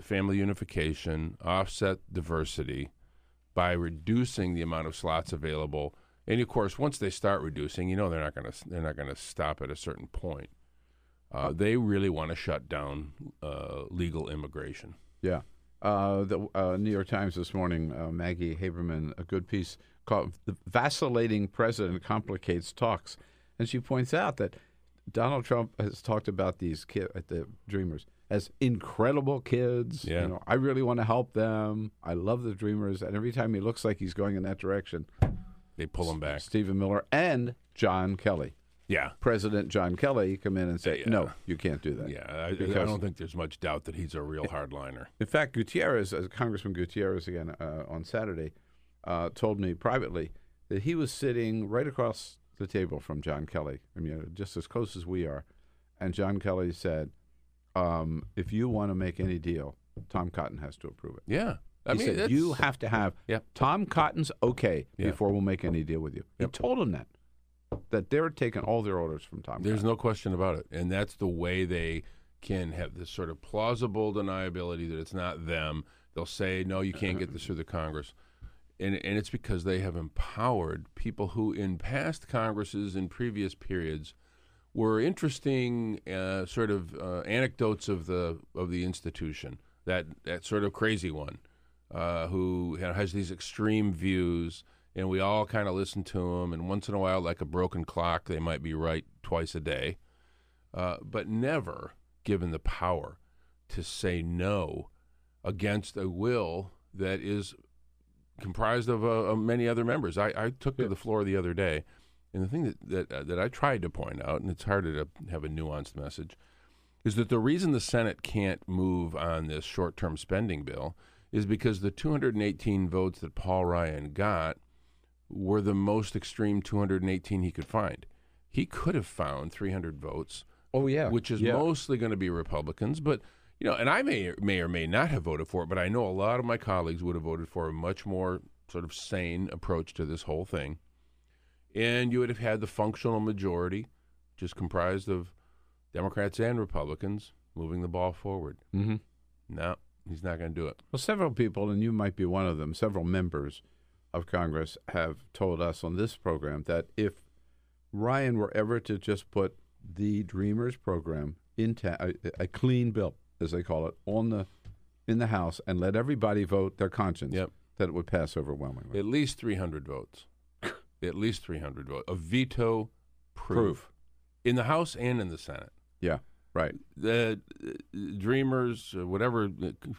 family unification, offset diversity by reducing the amount of slots available. And of course, once they start reducing, you know they're not gonna stop at a certain point. They really want to shut down legal immigration. Yeah. The New York Times this morning, Maggie Haberman, a good piece called "The Vacillating President Complicates Talks." And she points out that Donald Trump has talked about these kids at the Dreamers as incredible kids. Yeah. You know, I really want to help them. I love the Dreamers. And every time he looks like he's going in that direction, they pull him back. Stephen Miller and John Kelly. Yeah, President John Kelly come in and say, no, you can't do that. Yeah, I don't think there's much doubt that he's a real hardliner. In fact, Gutierrez, Congressman Gutierrez again on Saturday, told me privately that he was sitting right across the table from John Kelly, I mean, just as close as we are. And John Kelly said, if you want to make any deal, Tom Cotton has to approve it. Yeah. He said, you have to have Tom Cotton's okay before we'll make any deal with you. He told him that they're taking all their orders from Tom. There's no question about it. And that's the way they can have this sort of plausible deniability that it's not them. They'll say, no, you can't get this through the Congress. And it's because they have empowered people who in past Congresses, in previous periods, were interesting sort of anecdotes of the institution, that sort of crazy one who has these extreme views. And we all kind of listen to them, and once in a while, like a broken clock, they might be right twice a day, but never given the power to say no against a will that is comprised of many other members. I took to the floor the other day, and the thing that I tried to point out, and it's harder to have a nuanced message, is that the reason the Senate can't move on this short-term spending bill is because the 218 votes that Paul Ryan got were the most extreme 218 he could find. He could have found 300 votes. Oh yeah, which is mostly going to be Republicans, but you know, and I may or may not have voted for it, but I know a lot of my colleagues would have voted for a much more sort of sane approach to this whole thing. And you would have had the functional majority, just comprised of Democrats and Republicans, moving the ball forward. Mm-hmm. No, he's not going to do it. Well, several people, and you might be one of them, several members of Congress have told us on this program that if Ryan were ever to just put the Dreamers program into a clean bill, as they call it, in the House and let everybody vote their conscience, that it would pass overwhelmingly. At least 300 votes. At least 300 votes. A veto proof. In the House and in the Senate. Yeah, right. The Dreamers, whatever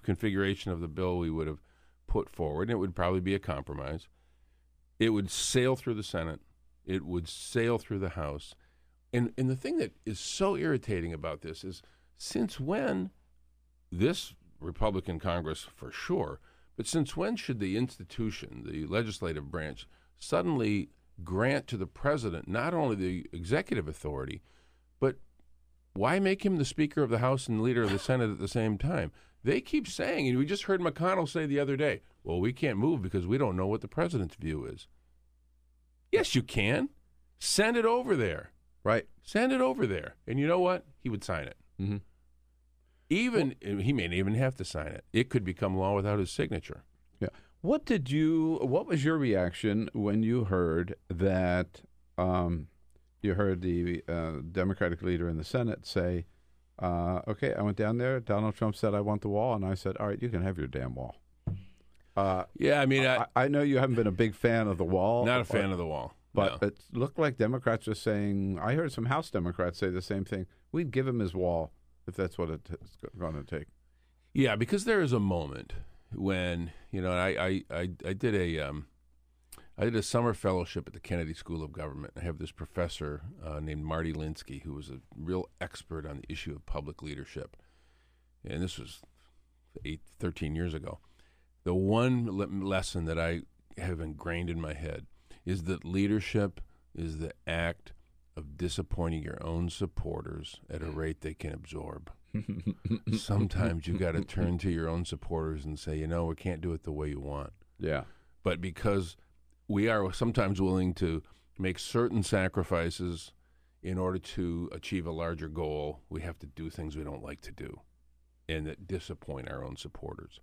configuration of the bill we would have put forward, and it would probably be a compromise. It would sail through the Senate. It would sail through the House. And the thing that is so irritating about this is, since when, this Republican Congress for sure, but since when should the institution, the legislative branch, suddenly grant to the president not only the executive authority, but why make him the Speaker of the House and leader of the Senate at the same time? They keep saying, and we just heard McConnell say the other day, well, we can't move because we don't know what the president's view is. Yes, you can. Send it over there. Right. Send it over there. And you know what? He would sign it. Mm-hmm. He may not even have to sign it. It could become law without his signature. Yeah. What was your reaction when you heard that, you heard the Democratic leader in the Senate say, okay, I went down there. Donald Trump said, I want the wall. And I said, all right, you can have your damn wall. Yeah, I mean, I know you haven't been a big fan of the wall. Not a fan of the wall. But it looked like Democrats are saying, I heard some House Democrats say the same thing. We'd give him his wall if that's what it's going to take. Yeah, because there is a moment when, you know, I did a summer fellowship at the Kennedy School of Government. I have this professor named Marty Linsky, who was a real expert on the issue of public leadership. And this was 13 years ago. The one lesson that I have ingrained in my head is that leadership is the act of disappointing your own supporters at a rate they can absorb. Sometimes you got to turn to your own supporters and say, you know, we can't do it the way you want. Yeah. But because we are sometimes willing to make certain sacrifices in order to achieve a larger goal, we have to do things we don't like to do and that disappoint our own supporters.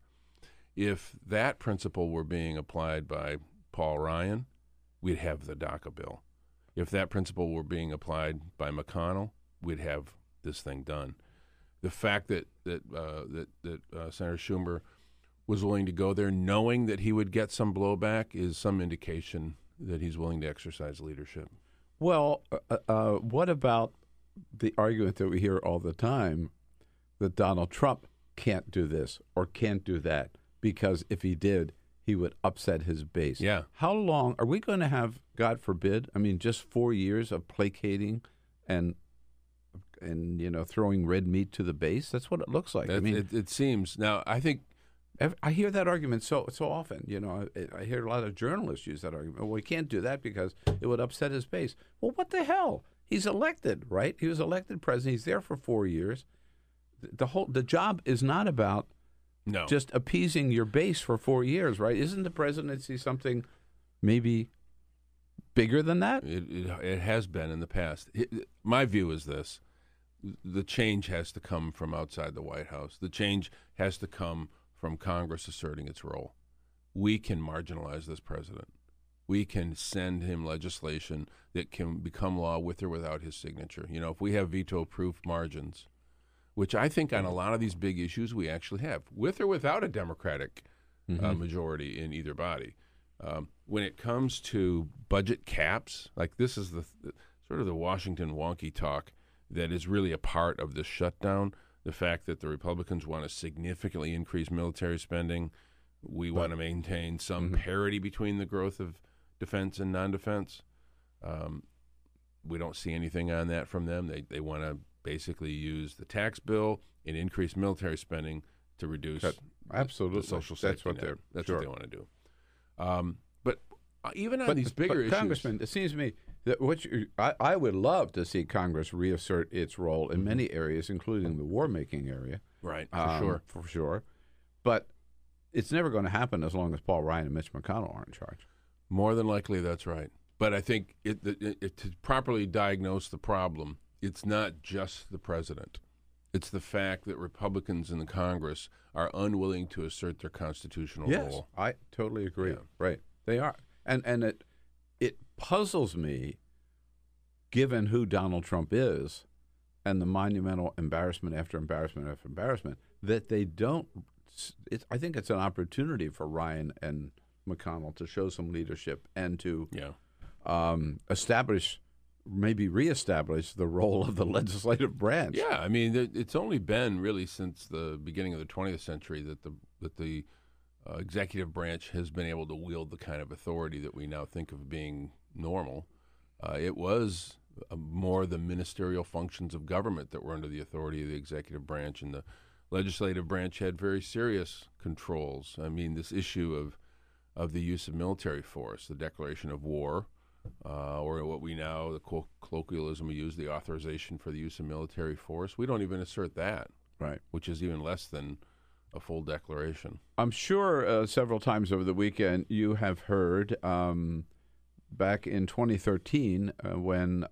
If that principle were being applied by Paul Ryan, we'd have the DACA bill. If that principle were being applied by McConnell, we'd have this thing done. The fact that Senator Schumer was willing to go there knowing that he would get some blowback is some indication that he's willing to exercise leadership. Well, what about the argument that we hear all the time that Donald Trump can't do this or can't do that because if he did, he would upset his base? Yeah. How long are we going to have, God forbid, I mean, just 4 years of placating and you know, throwing red meat to the base? That's what it looks like. I mean, it seems. Now, I think I hear that argument so often. You know, I hear a lot of journalists use that argument. Well, we can't do that because it would upset his base. Well, what the hell? He's elected, right? He was elected president. He's there for 4 years. The job is not about just appeasing your base for 4 years, right? Isn't the presidency something maybe bigger than that? It has been in the past. My view is this. The change has to come from outside the White House. The change has to come from Congress asserting its role. We can marginalize this president. We can send him legislation that can become law with or without his signature. You know, if we have veto-proof margins, which I think on a lot of these big issues we actually have, with or without a Democratic majority in either body. When it comes to budget caps, like this is the sort of the Washington wonky talk that is really a part of this shutdown. The fact that the Republicans want to significantly increase military spending. We want to maintain some parity between the growth of defense and non-defense. We don't see anything on that from them. They want to basically use the tax bill and increase military spending to reduce the social safety net. That's what they want to do. But even on these bigger issues... Congressman, it seems to me... I would love to see Congress reassert its role in many areas, including the war-making area. Right, for sure. But it's never going to happen as long as Paul Ryan and Mitch McConnell are in charge. More than likely, that's right. But I think to properly diagnose the problem, it's not just the president. It's the fact that Republicans in the Congress are unwilling to assert their constitutional role. Yes, I totally agree. Yeah. Right, they are. And it puzzles me, given who Donald Trump is and the monumental embarrassment after embarrassment after embarrassment, that they don't – I think it's an opportunity for Ryan and McConnell to show some leadership and to reestablish the role of the legislative branch. Yeah, I mean, it's only been really since the beginning of the 20th century that the executive branch has been able to wield the kind of authority that we now think of being normal. It was more the ministerial functions of government that were under the authority of the executive branch, and the legislative branch had very serious controls. I mean, this issue of the use of military force, the declaration of war, or what we now, the colloquialism we use, the authorization for the use of military force. We don't even assert that, right? Which is even less than a full declaration. I'm sure several times over the weekend you have heard back in 2013 when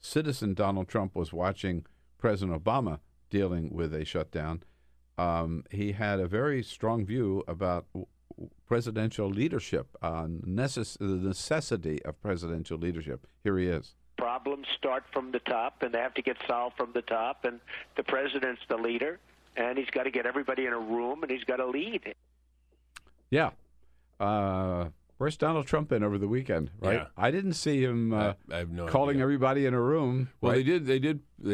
citizen Donald Trump was watching President Obama dealing with a shutdown, he had a very strong view about presidential leadership, the necessity of presidential leadership. Here he is. Problems start from the top, and they have to get solved from the top, and the president's the leader. And he's got to get everybody in a room, and he's got to lead. Yeah. Where's Donald Trump been over the weekend? Right, yeah. I didn't see him I have no calling idea. Everybody in a room. Well, right? They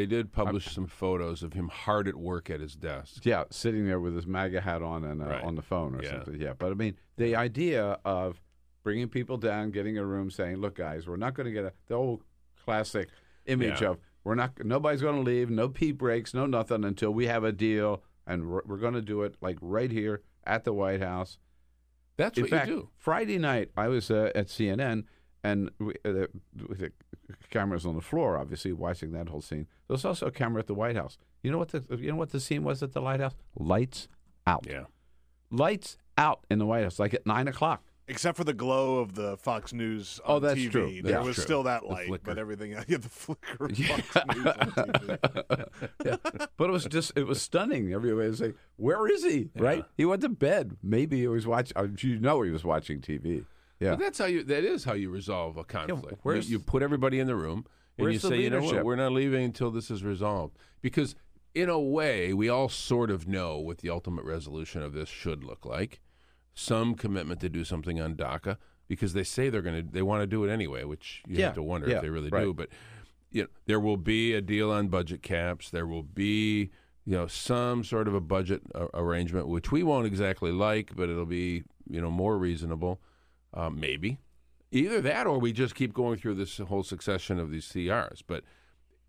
did publish some photos of him hard at work at his desk. Yeah, sitting there with his MAGA hat on and right. on the phone or yeah. something. Yeah, but I mean, the idea of bringing people down, getting a room, saying, "Look, guys, we're not going to get the old classic image yeah. of we're not. Nobody's going to leave. No pee breaks. No nothing until we have a deal, and we're going to do it like right here at the White House." That's what you do. Friday night, I was at CNN, and the cameras on the floor, obviously, watching that whole scene. There was also a camera at the White House. You know what the scene was at the White House? Lights out. Yeah, lights out in the White House, like at 9 o'clock. Except for the glow of the Fox News on TV. Oh, that's TV. True. There that's was true. Still that light, but everything else, yeah, the flicker of Fox News on TV. Yeah. But it was stunning. Everybody was like, where is he? Yeah. Right? He went to bed. Maybe he was watching, he was watching TV. Yeah. But that is how you resolve a conflict. Yeah, you put everybody in the room and you say, leadership? You know what, we're not leaving until this is resolved. Because in a way, we all sort of know what the ultimate resolution of this should look like. Some commitment to do something on DACA because they say they want to do it anyway, which you yeah. have to wonder yeah. if they really right. do. But there will be a deal on budget caps. There will be some sort of a budget arrangement, which we won't exactly like, but it'll be more reasonable, maybe. Either that or we just keep going through this whole succession of these CRs. But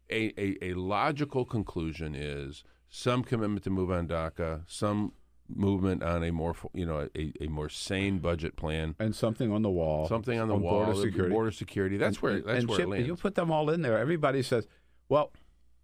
a logical conclusion is some commitment to move on DACA, some movement on a more a more sane budget plan and something on the wall border security that's where it lands. You put them all in there, everybody says, well,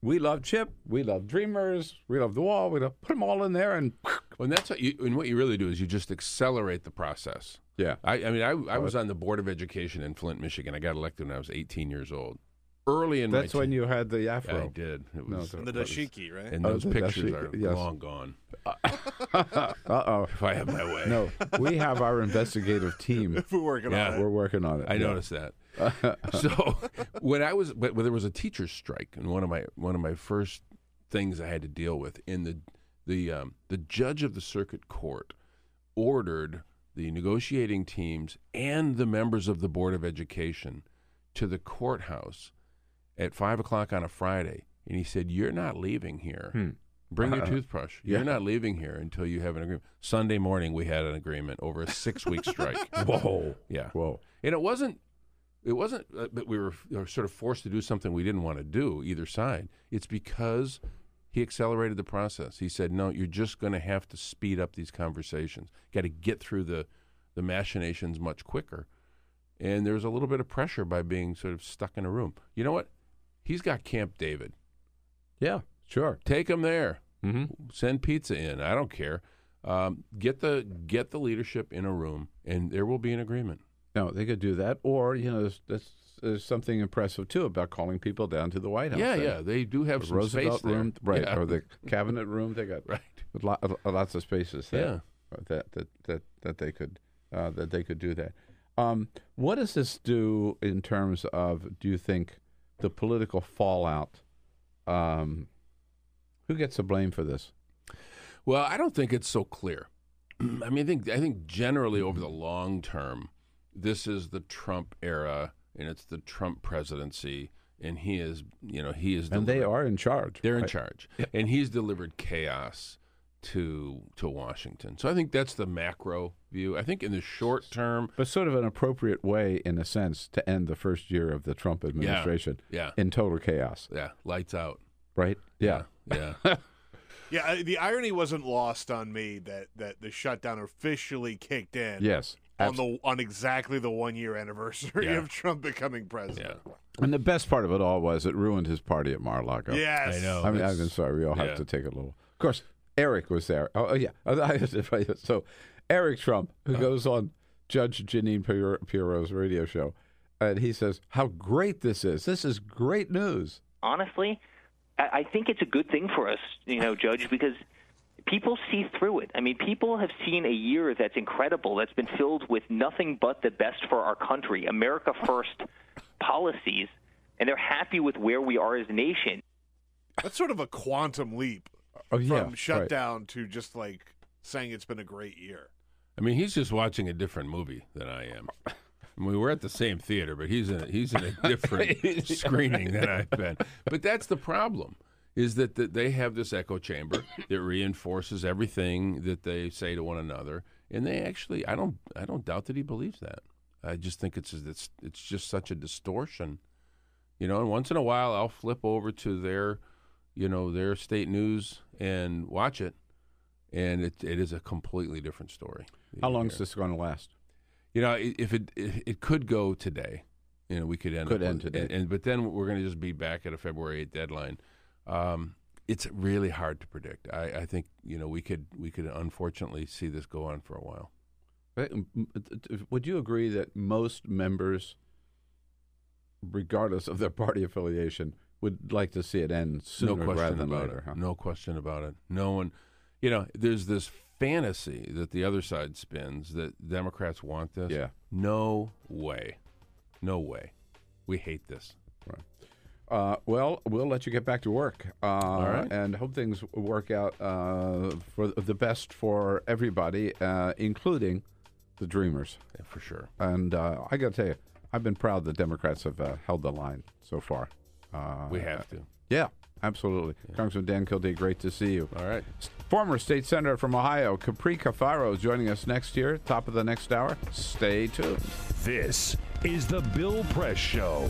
we love Chip, we love Dreamers, we love the wall, we love, put them all in there, and that's what you really do is you just accelerate the process. Yeah, I mean I was on the Board of Education in Flint, Michigan. I got elected when I was 18 years old. Early in that's my when you had the afro. I did. It was the dashiki, right? And those pictures dashiki, are yes. long gone. Uh-oh. If I have my way. No, we have our investigative team. If we're working on it. We're working on it. I noticed that. So when there was a teacher's strike, and one of my first things I had to deal with in the judge of the circuit court ordered the negotiating teams and the members of the Board of Education to the courthouse at 5 o'clock on a Friday, and he said, "You're not leaving here. Bring your toothbrush. Yeah. You're not leaving here until you have an agreement." Sunday morning, we had an agreement over a 6-week strike. Whoa, yeah, whoa. And it wasn't. But we were sort of forced to do something we didn't want to do. Either side. It's because he accelerated the process. He said, "No, you're just going to have to speed up these conversations. Got to get through the machinations much quicker." And there's a little bit of pressure by being sort of stuck in a room. You know what? He's got Camp David. Yeah, sure. Take him there. Mm-hmm. Send pizza in. I don't care. Get the leadership in a room, and there will be an agreement. No, they could do that. Or, there's something impressive, too, about calling people down to the White House. Yeah, yeah. They do have some Roosevelt space room, there. Right, yeah. Or the cabinet room. They got lots of spaces there that they could do that. What does this do in terms of, do you think, the political fallout? Who gets the blame for this? Well, I don't think it's so clear. I mean, I think generally over the long term, this is the Trump era, and it's the Trump presidency, and he is. And they are in charge. They're right? in charge, yeah. And he's delivered chaos to Washington. So I think that's the macro view. I think in the short term... But sort of an appropriate way, in a sense, to end the first year of the Trump administration in total chaos. Yeah, lights out. Right? Yeah. Yeah. Yeah. Yeah, the irony wasn't lost on me that the shutdown officially kicked in. Yes. On exactly the 1-year anniversary of Trump becoming president. Yeah. And the best part of it all was it ruined his party at Mar-a-Lago. Yes. I know. I mean, I'm sorry. We all have to take a little... Of course... Eric was there. Oh, yeah. So Eric Trump, who goes on Judge Jeanine Pirro's radio show, and he says, how great this is. This is great news. Honestly, I think it's a good thing for us, Judge, because people see through it. I mean, people have seen a year that's incredible, that's been filled with nothing but the best for our country, America First policies, and they're happy with where we are as a nation. That's sort of a quantum leap. From shutdown to just like saying it's been a great year. I mean, he's just watching a different movie than I am. I mean, we're at the same theater, but he's in a different screening than I've been. But that's the problem, is that they have this echo chamber that reinforces everything that they say to one another, and they actually, I don't doubt that he believes that. I just think it's just such a distortion, you know. And once in a while, I'll flip over to their, you know, their state news and watch it, and it is a completely different story. How long is this going to last? You know, if it could go today, you know, we could end today. But then we're going to just be back at a February 8th deadline. It's really hard to predict. I think, you know, we could unfortunately see this go on for a while. Would you agree that most members, regardless of their party affiliation, would like to see it end sooner rather than later? Huh? No question about it. No one, you know, there's this fantasy that the other side spins that Democrats want this. Yeah. No way. No way. We hate this. Right. Well, we'll let you get back to work. All right. And hope things work out for the best for everybody, including the Dreamers. Yeah, for sure. And I got to tell you, I've been proud the Democrats have held the line so far. We have to. Yeah, absolutely. Yeah. Congressman Dan Kildee, great to see you. All right. Former state senator from Ohio, Capri Cafaro, is joining us next year, top of the next hour. Stay tuned. This is the Bill Press Show.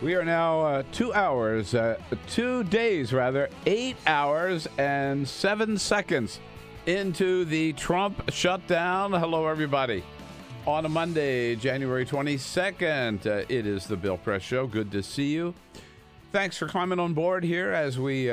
We are now 8 hours and 7 seconds into the Trump shutdown. Hello, everybody. On a Monday, January 22nd, it is the Bill Press Show. Good to see you. Thanks for climbing on board here as we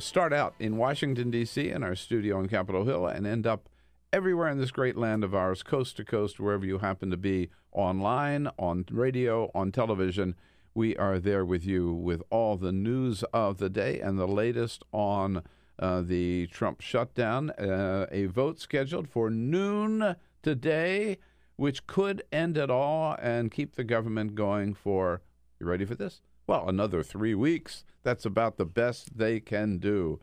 start out in Washington, D.C., in our studio on Capitol Hill, and end up everywhere in this great land of ours, coast to coast, wherever you happen to be. Online, on radio, on television, we are there with you with all the news of the day and the latest on the Trump shutdown. A vote scheduled for noon today, which could end it all and keep the government going for, you ready for this? Well, another 3 weeks. That's about the best they can do.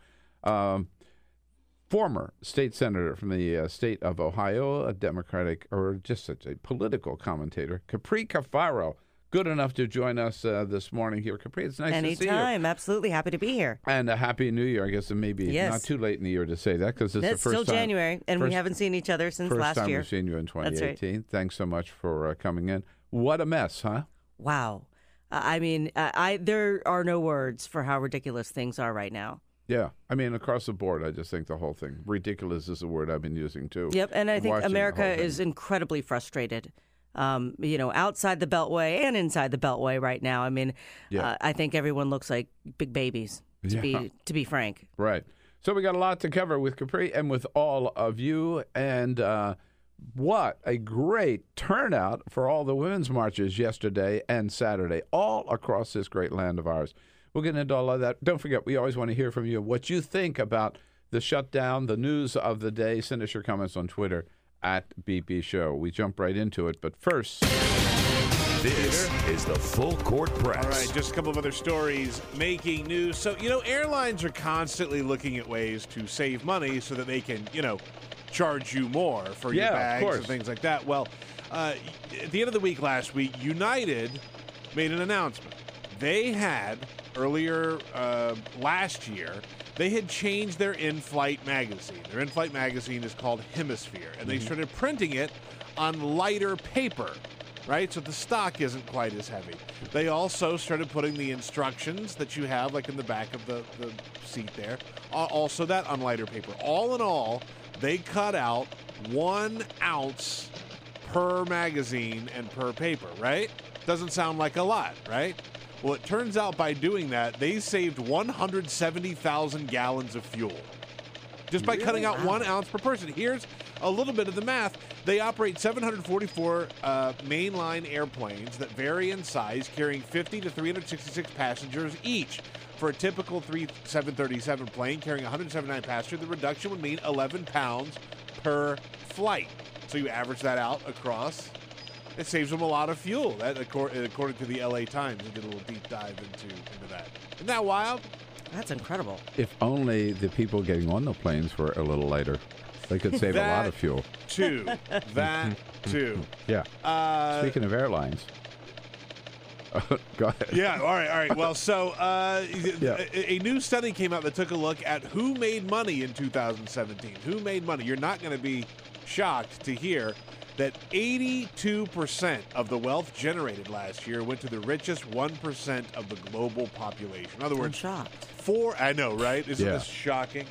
Former state senator from the state of Ohio, a Democratic, or just such a political commentator, Capri Cafaro, good enough to join us this morning here. Capri, it's nice to see you. Anytime, absolutely. Happy to be here. And a happy new year. I guess it may be not too late in the year to say that, because it's the first time. It's still January, and we haven't seen each other since last year. First time we've seen you in 2018. Right. Thanks so much for coming in. What a mess, huh? Wow. I mean, there are no words for how ridiculous things are right now. Yeah. I mean, across the board, I just think the whole thing. Ridiculous is the word I've been using, too. Yep, and I think America is incredibly frustrated, you know, outside the Beltway and inside the Beltway right now. I mean, I think everyone looks like big babies, to be frank. Right. So we got a lot to cover with Capri and with all of you. And what a great turnout for all the women's marches yesterday and Saturday, all across this great land of ours. We'll get into all of that. Don't forget, we always want to hear from you what you think about the shutdown, the news of the day. Send us your comments on Twitter at BP Show. We jump right into it. But first, this is the Full Court Press. All right, just a couple of other stories making news. So, you know, airlines are constantly looking at ways to save money so that they can, you know, charge you more for your bags and things like that. Well, at the end of the week last week, United made an announcement. They had... Earlier last year, they had changed their in-flight magazine. Their in-flight magazine is called Hemisphere, and they started printing it on lighter paper right? So the stock isn't quite as heavy. They also started putting the instructions that you have, like in the back of the seat there, also that on lighter paper. All in all, they cut out 1 ounce per magazine and per paper, right? Doesn't sound like a lot, right? Well, it turns out by doing that, they saved 170,000 gallons of fuel just by cutting out 1 ounce per person. Here's a little bit of the math. They operate 744 mainline airplanes that vary in size, carrying 50 to 366 passengers each. For a typical 737 plane carrying 179 passengers, the reduction would mean 11 pounds per flight. So you average that out across. It saves them a lot of fuel. That, according to the LA Times, we did a little deep dive into that. Isn't that wild? That's incredible. If only the people getting on the planes were a little lighter. They could save a lot of fuel. That too. Yeah. Speaking of airlines. Go ahead. Yeah, all right. Well, so a new study came out that took a look at who made money in 2017. Who made money? You're not going to be shocked to hear that 82% of the wealth generated last year went to the richest 1% of the global population. In other words, I know, right? Isn't this shocking?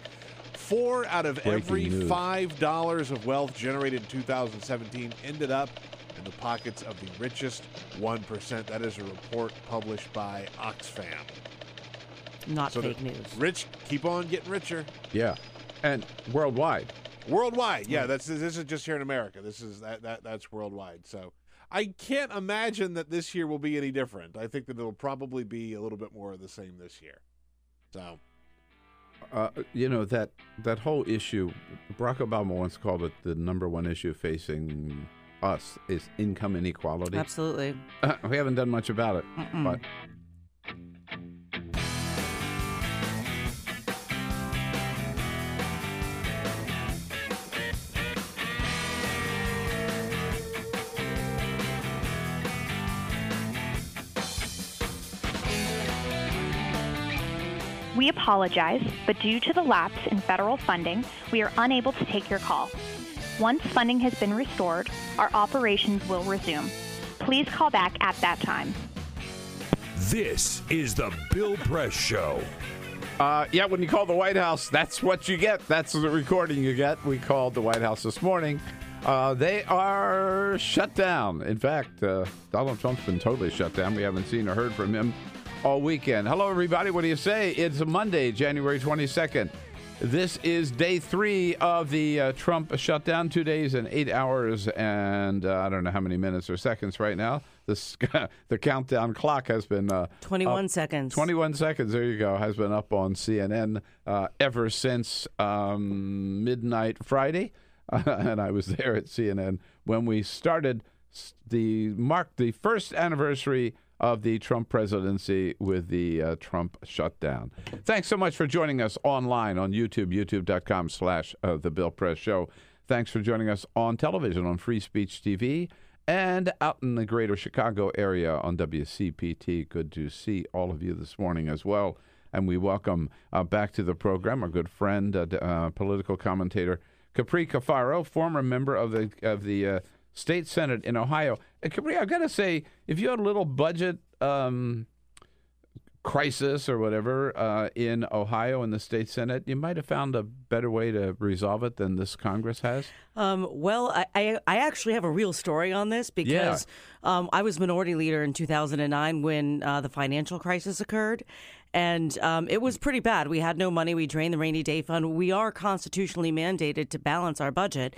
4 out of every $5 of wealth generated in 2017 ended up in the pockets of the richest 1%. That is a report published by Oxfam. Not fake news. Rich keep on getting richer. Yeah. And worldwide. Worldwide, yeah. This is just here in America. This is that's worldwide. So I can't imagine that this year will be any different. I think that it'll probably be a little bit more of the same this year. So, that whole issue, Barack Obama once called it the number one issue facing us is income inequality. Absolutely, we haven't done much about it, but. We apologize, but due to the lapse in federal funding, we are unable to take your call. Once funding has been restored, our operations will resume. Please call back at that time. This is the Bill Press Show. When you call the White House, that's what you get. That's the recording you get. We called the White House this morning. They are shut down. In fact, Donald Trump's been totally shut down. We haven't seen or heard from him all weekend. Hello, everybody. What do you say? It's Monday, January 22nd. This is day 3 of the Trump shutdown. 2 days and 8 hours and I don't know how many minutes or seconds right now. The countdown clock has been 21 up, seconds. 21 seconds. There you go. Has been up on CNN ever since midnight Friday, and I was there at CNN when we started marked the first anniversary of the Trump presidency with the Trump shutdown. Thanks so much for joining us online on YouTube, youtube.com/The Bill Press Show. Thanks for joining us on television on Free Speech TV and out in the greater Chicago area on WCPT. Good to see all of you this morning as well. And we welcome back to the program our good friend, political commentator Capri Cafaro, former member of the State Senate in Ohio. And Capri, I've got to say, if you had a little budget crisis or whatever in Ohio in the State Senate, you might have found a better way to resolve it than this Congress has. I actually have a real story on this because I was minority leader in 2009 when the financial crisis occurred. And it was pretty bad. We had no money. We drained the rainy day fund. We are constitutionally mandated to balance our budget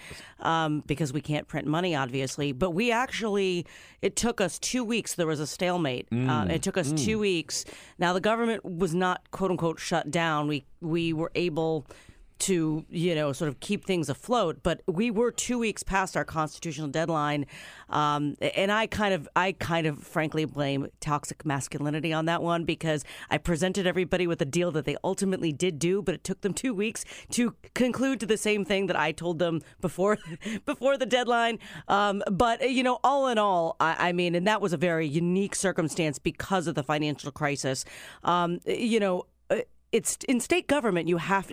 because we can't print money, obviously. But we actually, it took us 2 weeks. There was a stalemate. It took us 2 weeks. Now, the government was not, quote unquote, shut down. We were able to, sort of keep things afloat. But we were 2 weeks past our constitutional deadline. And I kind of frankly blame toxic masculinity on that one because I presented everybody with a deal that they ultimately did do, but it took them 2 weeks to conclude to the same thing that I told them before the deadline. But all in all, I mean, and that was a very unique circumstance because of the financial crisis. it's in state government. You have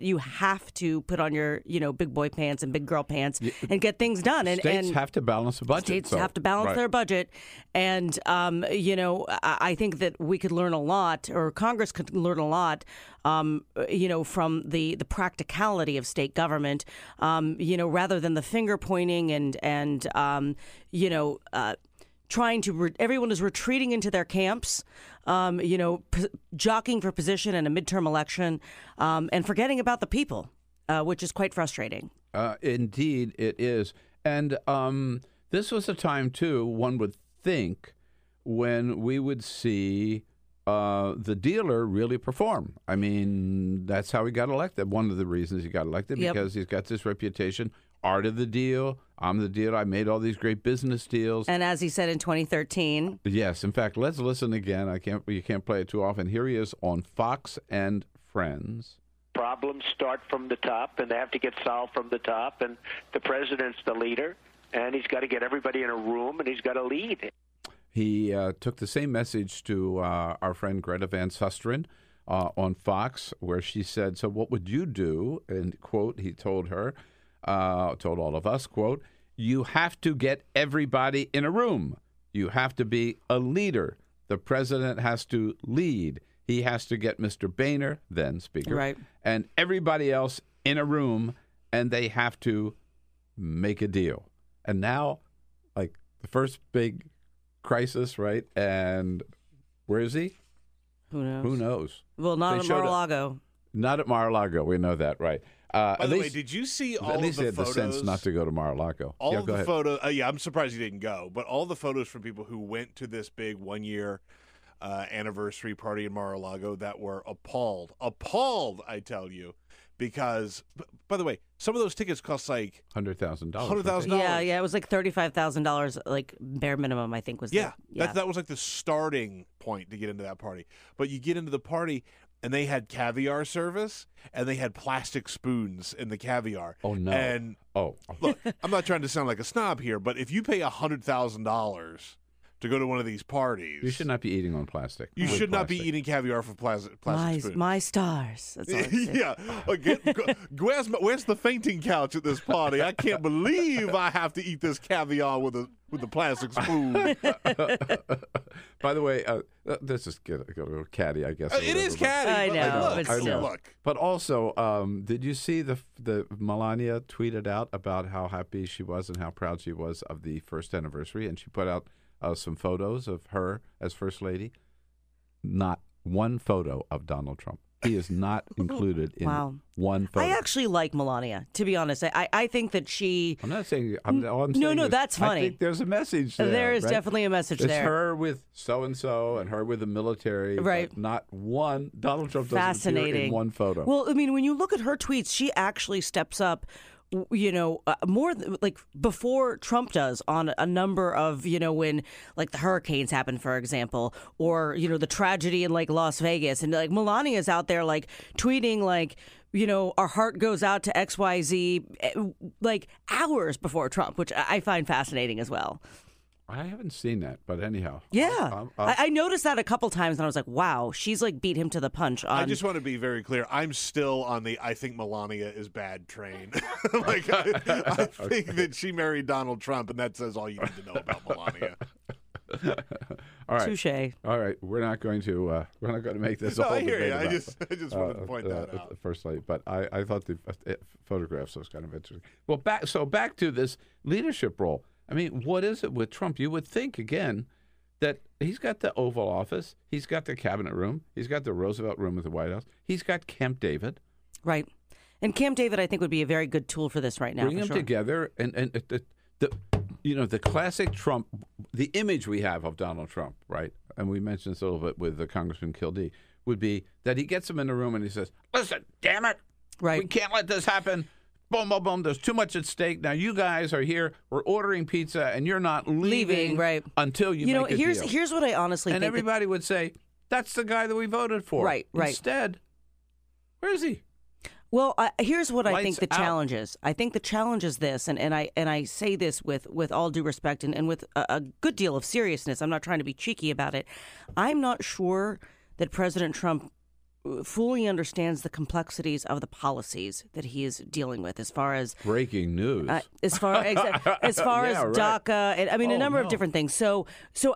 to put on your, you know, big boy pants and big girl pants and get things done. And states have to balance the budget. Their budget, and I think that we could learn a lot, or Congress could learn a lot, from the practicality of state government, rather than the finger pointing and trying to everyone is retreating into their camps, jockeying for position in a midterm election, and forgetting about the people, which is quite frustrating. Indeed, it is. And this was a time, too, one would think, when we would see the dealer really perform. I mean, that's how he got elected. One of the reasons he got elected, because he's got this reputation, art of the deal. I'm the deal. I made all these great business deals. And as he said in 2013. Yes. In fact, let's listen again. You can't play it too often. Here he is on Fox and Friends. Problems start from the top, and they have to get solved from the top. And the president's the leader, and he's got to get everybody in a room, and he's got to lead. He took the same message to our friend Greta Van Susteren on Fox, where she said, so what would you do? And, quote, he told her, told all of us, quote, you have to get everybody in a room. You have to be a leader. The president has to lead. He has to get Mr. Boehner, then speaker, right, and everybody else in a room, and they have to make a deal. And now, like, the first big crisis, right? And where is he? Who knows? Who knows? Well, not at Mar-a-Lago. Not at Mar-a-Lago. We know that, right? By the way, did you see all of the photos? At least they had the sense not to go to Mar-a-Lago. All of the photos. Yeah, I'm surprised you didn't go. But all the photos from people who went to this big one-year anniversary party in Mar-a-Lago that were appalled. Appalled, I tell you. Because, by the way, some of those tickets cost like $100,000. Yeah, it was like $35,000, like bare minimum, I think was. That was like the starting point to get into that party. But you get into the party, and they had caviar service, and they had plastic spoons in the caviar. Oh no! And look, I'm not trying to sound like a snob here, but if you pay $100,000 to go to one of these parties, you should not be eating on plastic. You should not be eating caviar for plastic spoons. My stars. That's all I'm where's the fainting couch at this party? I can't believe I have to eat this caviar with a plastic spoon. By the way, this is a little catty, I guess. It is catty. I know. But also, did you see the Melania tweeted out about how happy she was and how proud she was of the first anniversary, and she put out some photos of her as First Lady. Not one photo of Donald Trump. He is not included in one photo. I actually like Melania, to be honest. I think that she... I'm not saying... that's funny. I think there's a message there. There is definitely a message there. It's her with so-and-so and her with the military. Right. But not one... Donald Trump doesn't appear in one photo. Well, I mean, when you look at her tweets, she actually steps up... more like before Trump does on a number of, when like the hurricanes happen, for example, or, the tragedy in like Las Vegas. And like Melania's out there like tweeting like, our heart goes out to XYZ like hours before Trump, which I find fascinating as well. I haven't seen that, but anyhow. Yeah. I noticed that a couple times, and I was like, wow, she's like beat him to the punch. I just want to be very clear. I'm still on the I think Melania is bad train. Like, I think that she married Donald Trump, and that says all you need to know about Melania. All right. Touche. All right. We're not going to make this a whole debate. I just wanted to point that out. First lady, but I thought the photographs was kind of interesting. Well, back to this leadership role. I mean, what is it with Trump? You would think, again, that he's got the Oval Office. He's got the Cabinet Room. He's got the Roosevelt Room at the White House. He's got Camp David. Right. And Camp David, I think, would be a very good tool for this right now. Bring them together. And the classic Trump, the image we have of Donald Trump, right? And we mentioned this a little bit with Congressman Kildee, would be that he gets them in the room and he says, listen, damn it. Right. We can't let this happen. Boom, boom, boom. There's too much at stake. Now you guys are here. We're ordering pizza, and you're not leaving right until you make a deal. Here's what I honestly think. And everybody would say, that's the guy that we voted for. Right, right. Instead, where is he? Well, here's what I think the challenge is. I think the challenge is this, and I say this with all due respect and with a good deal of seriousness. I'm not trying to be cheeky about it. I'm not sure that President Trump fully understands the complexities of the policies that he is dealing with, as far as breaking news, as far as DACA, and, I mean, a number of different things. So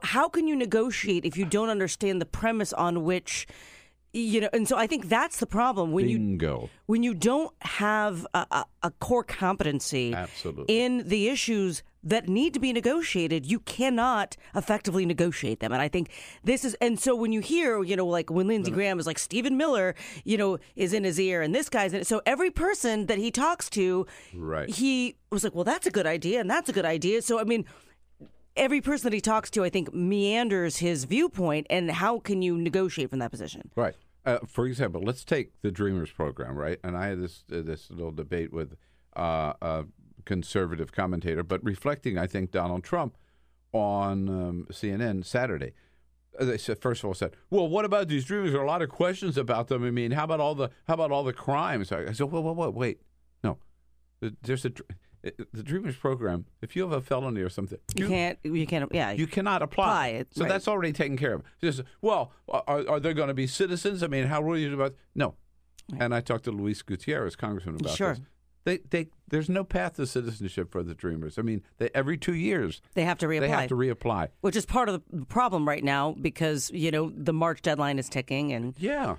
how can you negotiate if you don't understand the premise on which, you know? And so I think that's the problem when you don't have a core competency in the issues that need to be negotiated, you cannot effectively negotiate them. And I think this is, and so when you hear, you know, like when Lindsey Graham is like, Stephen Miller, you know, is in his ear and this guy's in it. So every person that he talks to, he was like, well, that's a good idea and that's a good idea. So, I mean, every person that he talks to, I think, meanders his viewpoint, and how can you negotiate from that position? Right. For example, let's take the Dreamers program, right? And I had this little debate with conservative commentator, but reflecting, I think, Donald Trump on CNN Saturday. They said, first of all, said, well, what about these Dreamers? There are a lot of questions about them. I mean, how about all the crimes? I said, what? Wait, no. The Dreamers program, if you have a felony or something, you cannot apply. So that's already taken care of. Just, well, are there going to be citizens? I mean, how will you about? No. Right. And I talked to Luis Gutierrez, congressman, about this. There's no path to citizenship for the Dreamers. I mean, every 2 years they have to reapply, which is part of the problem right now because you know the March deadline is ticking, and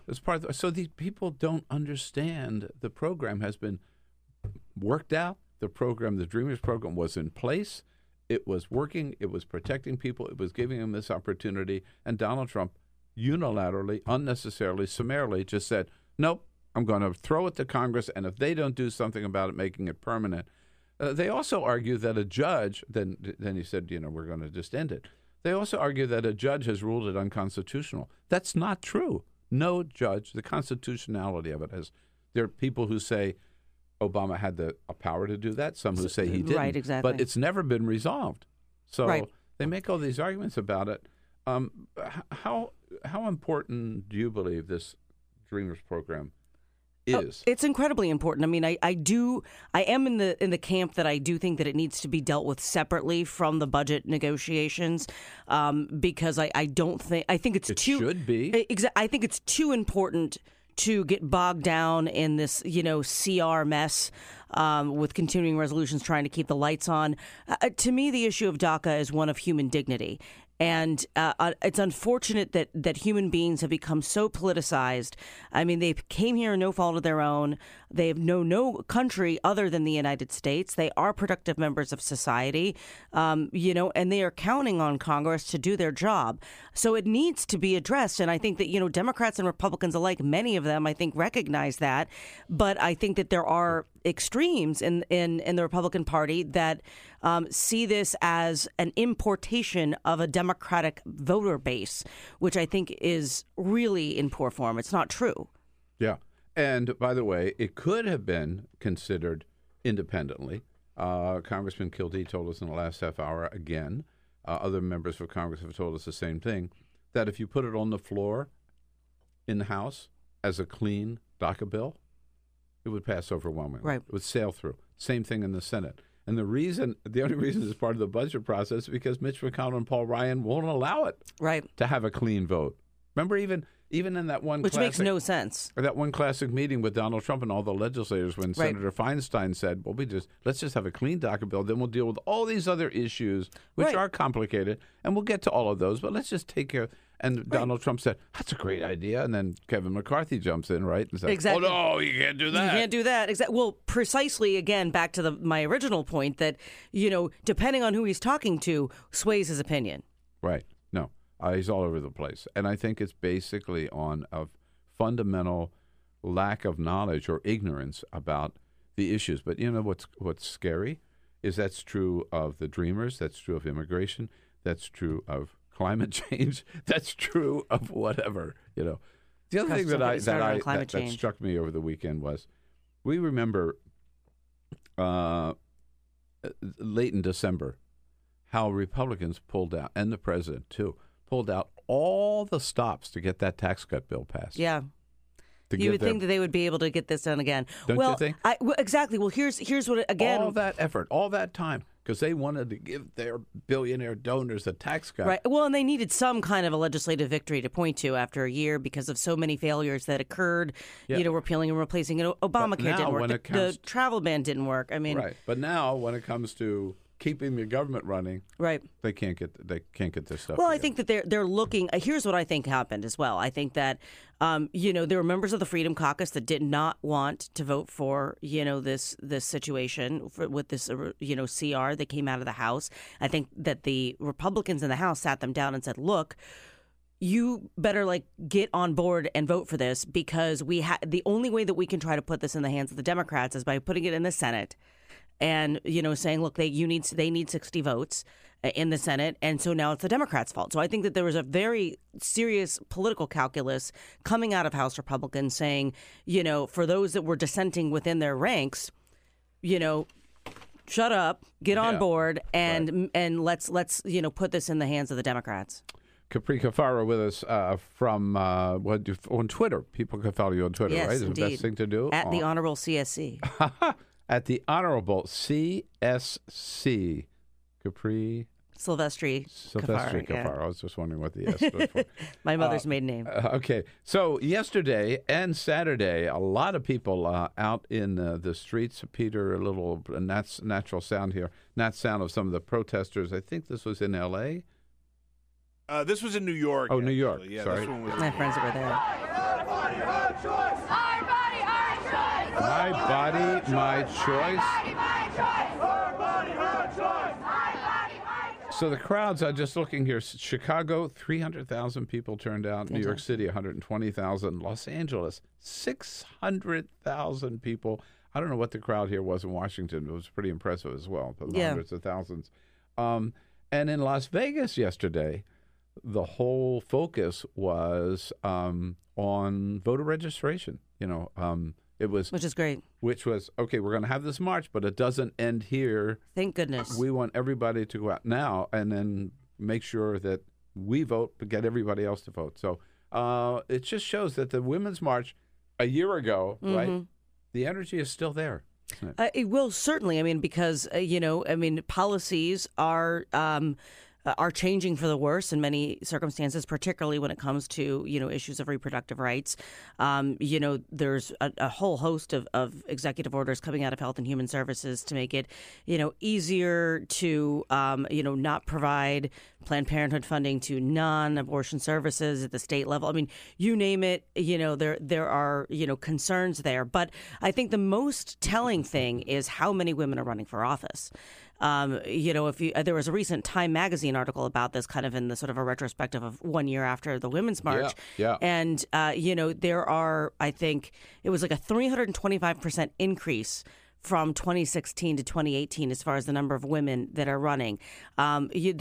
it's part of so these people don't understand the program has been worked out. The Dreamers program, was in place. It was working. It was protecting people. It was giving them this opportunity, and Donald Trump unilaterally, unnecessarily, summarily just said, "Nope." I'm going to throw it to Congress, and if they don't do something about it, making it permanent. They also argue that a judge, then he said, you know, we're going to just end it. They also argue that a judge has ruled it unconstitutional. That's not true. No judge, the constitutionality of it, there are people who say Obama had the power to do that, some who say he didn't. Right, exactly. But it's never been resolved. So they make all these arguments about it. How important do you believe this Dreamers program is? It's incredibly important. I mean, I am in the camp that I do think that it needs to be dealt with separately from the budget negotiations, because I think it's too important to get bogged down in this, you know, CR mess with continuing resolutions trying to keep the lights on. To me, the issue of DACA is one of human dignity. And it's unfortunate that human beings have become so politicized. I mean, they came here no fault of their own. They have no country other than the United States. They are productive members of society, you know, and they are counting on Congress to do their job. So it needs to be addressed. And I think that, you know, Democrats and Republicans alike, many of them, I think, recognize that. But I think that there are extremes in the Republican Party that see this as an importation of a Democratic voter base, which I think is really in poor form. It's not true. Yeah. And by the way, it could have been considered independently. Congressman Kildee told us in the last half hour again, other members of Congress have told us the same thing, that if you put it on the floor in the House as a clean DACA bill, it would pass overwhelmingly. Right. It would sail through. Same thing in the Senate. And the only reason it's part of the budget process is because Mitch McConnell and Paul Ryan won't allow it to have a clean vote. Remember, even in that one which makes no sense. Or that one classic meeting with Donald Trump and all the legislators when Senator Feinstein said, well, let's just have a clean DACA bill, then we'll deal with all these other issues, which are complicated, and we'll get to all of those, but let's just take care. And Donald Trump said, that's a great idea. And then Kevin McCarthy jumps in, right? And says, exactly. Oh, no, you can't do that. You can't do that. Exactly. Well, precisely, again, back to my original point that, you know, depending on who he's talking to, sways his opinion. Right. No, he's all over the place. And I think it's basically on a fundamental lack of knowledge or ignorance about the issues. But you know what's scary is that's true of the Dreamers. That's true of immigration. That's true of climate change. That's true of whatever, you know. The other thing that struck me over the weekend was we remember late in December how Republicans pulled out, and the president too, pulled out all the stops to get that tax cut bill passed. Yeah. You would think that they would be able to get this done again. Don't you think? Exactly. Well, here's what, again. All that effort, all that time. because they wanted to give their billionaire donors a tax cut. Right. Well, and they needed some kind of a legislative victory to point to after a year because of so many failures that occurred. Yeah. You know, repealing and replacing. Obamacare didn't work. The travel ban didn't work. I mean, right. But now, when it comes to keeping the government running, right? They can't get this stuff. Well, I think that they're looking. Here's what I think happened as well. I think that there were members of the Freedom Caucus that did not want to vote for this situation with this CR that came out of the House. I think that the Republicans in the House sat them down and said, "Look, you better get on board and vote for this because the only way that we can try to put this in the hands of the Democrats is by putting it in the Senate." And, saying, look, they need 60 votes in the Senate. And so now it's the Democrats' fault. So I think that there was a very serious political calculus coming out of House Republicans saying, for those that were dissenting within their ranks, shut up, get on board and let's put this in the hands of the Democrats. Capri Cafaro with us on Twitter. People can follow you on Twitter, yes, right? It's the best thing to do. At the Honorable CSC. At the Honorable CSC, Capri Silvestri Cafaro. Yeah. I was just wondering what the S was for. My mother's maiden name. Okay. So yesterday and Saturday, a lot of people out in the streets. Peter, a little natural sound here, not sound of some of the protesters. I think this was in L.A. This was in New York. Oh, actually. New York. Yeah, sorry. This one was my friends that were there. My body, my choice. So the crowds, I'm just looking here, Chicago, 300,000 people turned out, New York City, 120,000, Los Angeles, 600,000 people. I don't know what the crowd here was in Washington. It was pretty impressive as well, but hundreds of thousands. And in Las Vegas yesterday, the whole focus was on voter registration, which is great. Which was, okay, we're going to have this march, but it doesn't end here. Thank goodness. We want everybody to go out now and then make sure that we vote, but get everybody else to vote. So it just shows that the Women's March a year ago, right, the energy is still there. It will certainly. I mean, because, policies are changing for the worse in many circumstances, particularly when it comes to, issues of reproductive rights. There's a whole host of executive orders coming out of Health and Human Services to make it, easier to, not provide Planned Parenthood funding to non-abortion services at the state level. I mean, you name it, there are, concerns there. But I think the most telling thing is how many women are running for office. There was a recent Time magazine article about this, kind of in the sort of a retrospective of 1 year after the Women's March. Yeah. And, I think it was like a 325% increase from 2016 to 2018 as far as the number of women that are running. There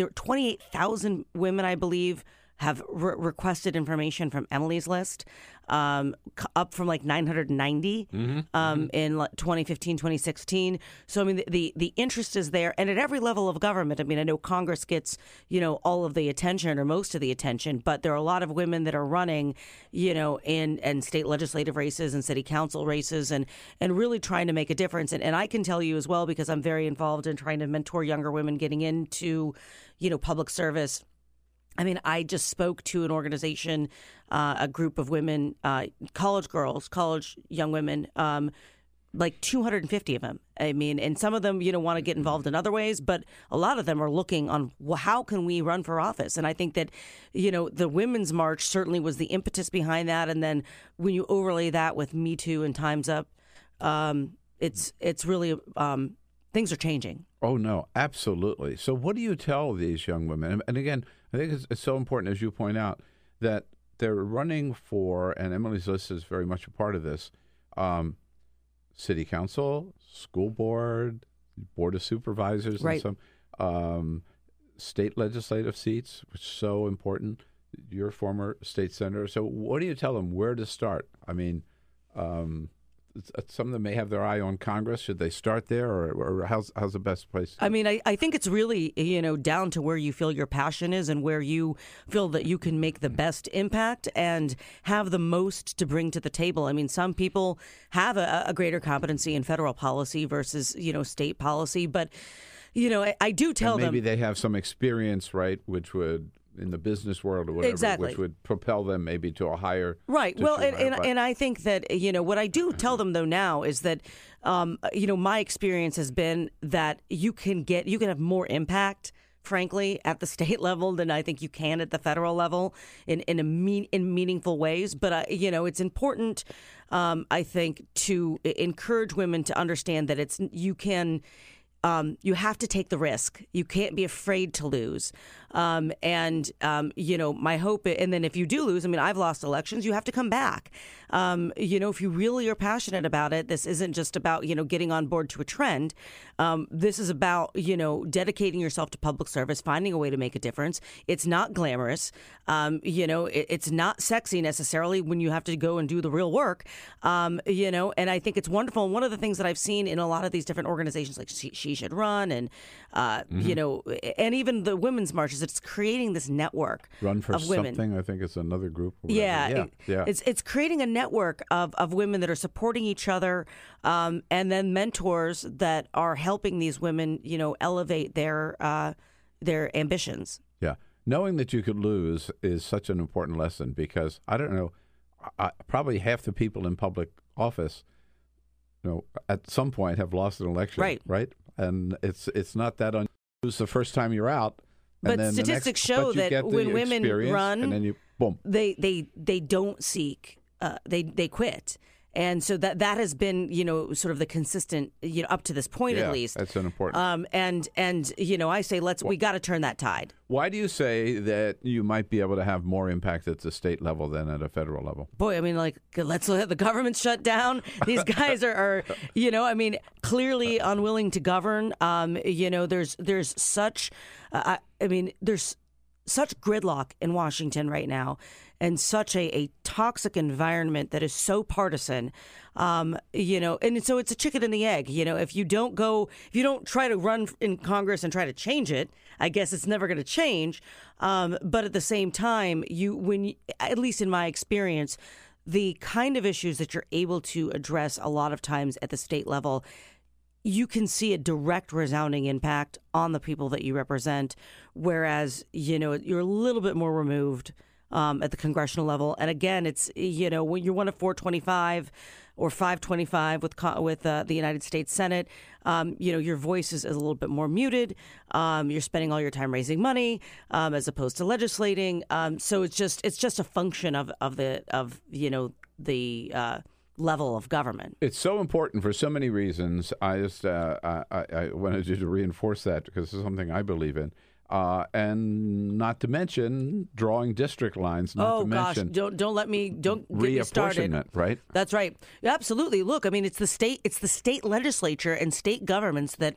are 28,000 women, I believe, have requested information from Emily's List, up from like 990 in 2015, 2016. So, I mean, the interest is there. And at every level of government, I mean, I know Congress gets, all of the attention or most of the attention, but there are a lot of women that are running, in state legislative races and city council races and really trying to make a difference. And I can tell you as well, because I'm very involved in trying to mentor younger women getting into, public service. I mean, I just spoke to an organization, a group of women, college young women, like 250 of them. I mean, and some of them, want to get involved in other ways, but a lot of them are looking on, well, how can we run for office? And I think that, the Women's March certainly was the impetus behind that. And then when you overlay that with Me Too and Time's Up, it's really things are changing. Oh, no, absolutely. So what do you tell these young women? And again, I think it's so important, as you point out, that they're running for, and Emily's List is very much a part of this, city council, school board, board of supervisors, right, and some state legislative seats, which is so important. Your former state senator. So what do you tell them? Where to start? I mean, some of them may have their eye on Congress. Should they start there, or how's the best place? I mean, I think it's really, down to where you feel your passion is and where you feel that you can make the best impact and have the most to bring to the table. I mean, some people have a greater competency in federal policy versus, state policy, but you know, I do tell them. Maybe they have some experience, right, which would, in the business world or whatever, exactly, which would propel them maybe to a higher... Right. Well, and I think that, you know, what I do tell them, though, now is that, you know, my experience has been that you can have more impact, frankly, at the state level than I think you can at the federal level in meaningful ways. But, you know, it's important, I think, to encourage women to understand that you have to take the risk. You can't be afraid to lose. You know, my hope, and then if you do lose, I mean, I've lost elections, you have to come back. You know, if you really are passionate about it, this isn't just about, you know, getting on board to a trend. This is about, you know, dedicating yourself to public service, finding a way to make a difference. It's not glamorous. You know, it's not sexy necessarily when you have to go and do the real work. You know, and I think it's wonderful. And one of the things that I've seen in a lot of these different organizations, like She Should Run, and you know, and even the women's marches, it's creating this network of women. Run for Something, I think it's another group. It's creating a network of women that are supporting each other, and then mentors that are helping these women, you know, elevate their ambitions. Yeah, knowing that you could lose is such an important lesson, because I don't know, probably half the people in public office, you know, at some point have lost an election, right? And it's not that unusual. It's the first time you're out. But statistics show that when women run, and then you, boom. They don't seek, they quit. And so that has been, you know, sort of the consistent, you know, up to this point, at least. That's an important. And you know, I say we got to turn that tide. Why do you say that you might be able to have more impact at the state level than at a federal level? Boy, I mean, like, let's let the government shut down. These guys are, you know, I mean, clearly unwilling to govern. You know, there's such, I mean, there's such gridlock in Washington right now, and such a toxic environment that is so partisan, you know, and so it's a chicken and the egg. You know, if you don't try to run in Congress and try to change it, I guess it's never going to change. But at the same time, at least in my experience, the kind of issues that you're able to address a lot of times at the state level, you can see a direct resounding impact on the people that you represent, whereas, you know, you're a little bit more removed at the congressional level. And again, it's, you know, when you're one of 425 or 525 with the United States Senate, you know, your voice is a little bit more muted. You're spending all your time raising money as opposed to legislating. So it's just a function of you know, the level of government. It's so important for so many reasons. I just I wanted you to reinforce that, because it's something I believe in. And not to mention drawing district lines. Don't get me started. Right? That's right. Absolutely. Look, I mean, it's the state legislature and state governments that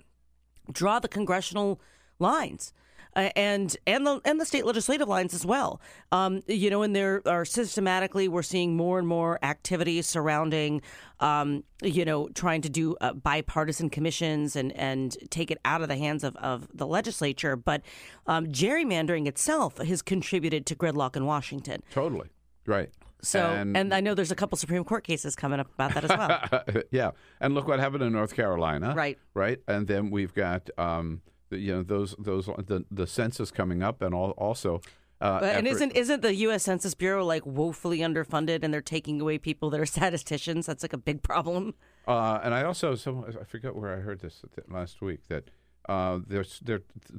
draw the congressional lines, and the state legislative lines as well. You know, and there are systematically, we're seeing more and more activities surrounding, you know, trying to do bipartisan commissions and take it out of the hands of the legislature. But gerrymandering itself has contributed to gridlock in Washington. Totally. Right. So, and I know there's a couple Supreme Court cases coming up about that as well. Yeah. And look what happened in North Carolina. Right. Right. And then we've got... you know, the census coming up, and also. And isn't the U.S. Census Bureau like woefully underfunded, and they're taking away people that are statisticians? That's like a big problem. And I also, I forget where I heard this last week, that they're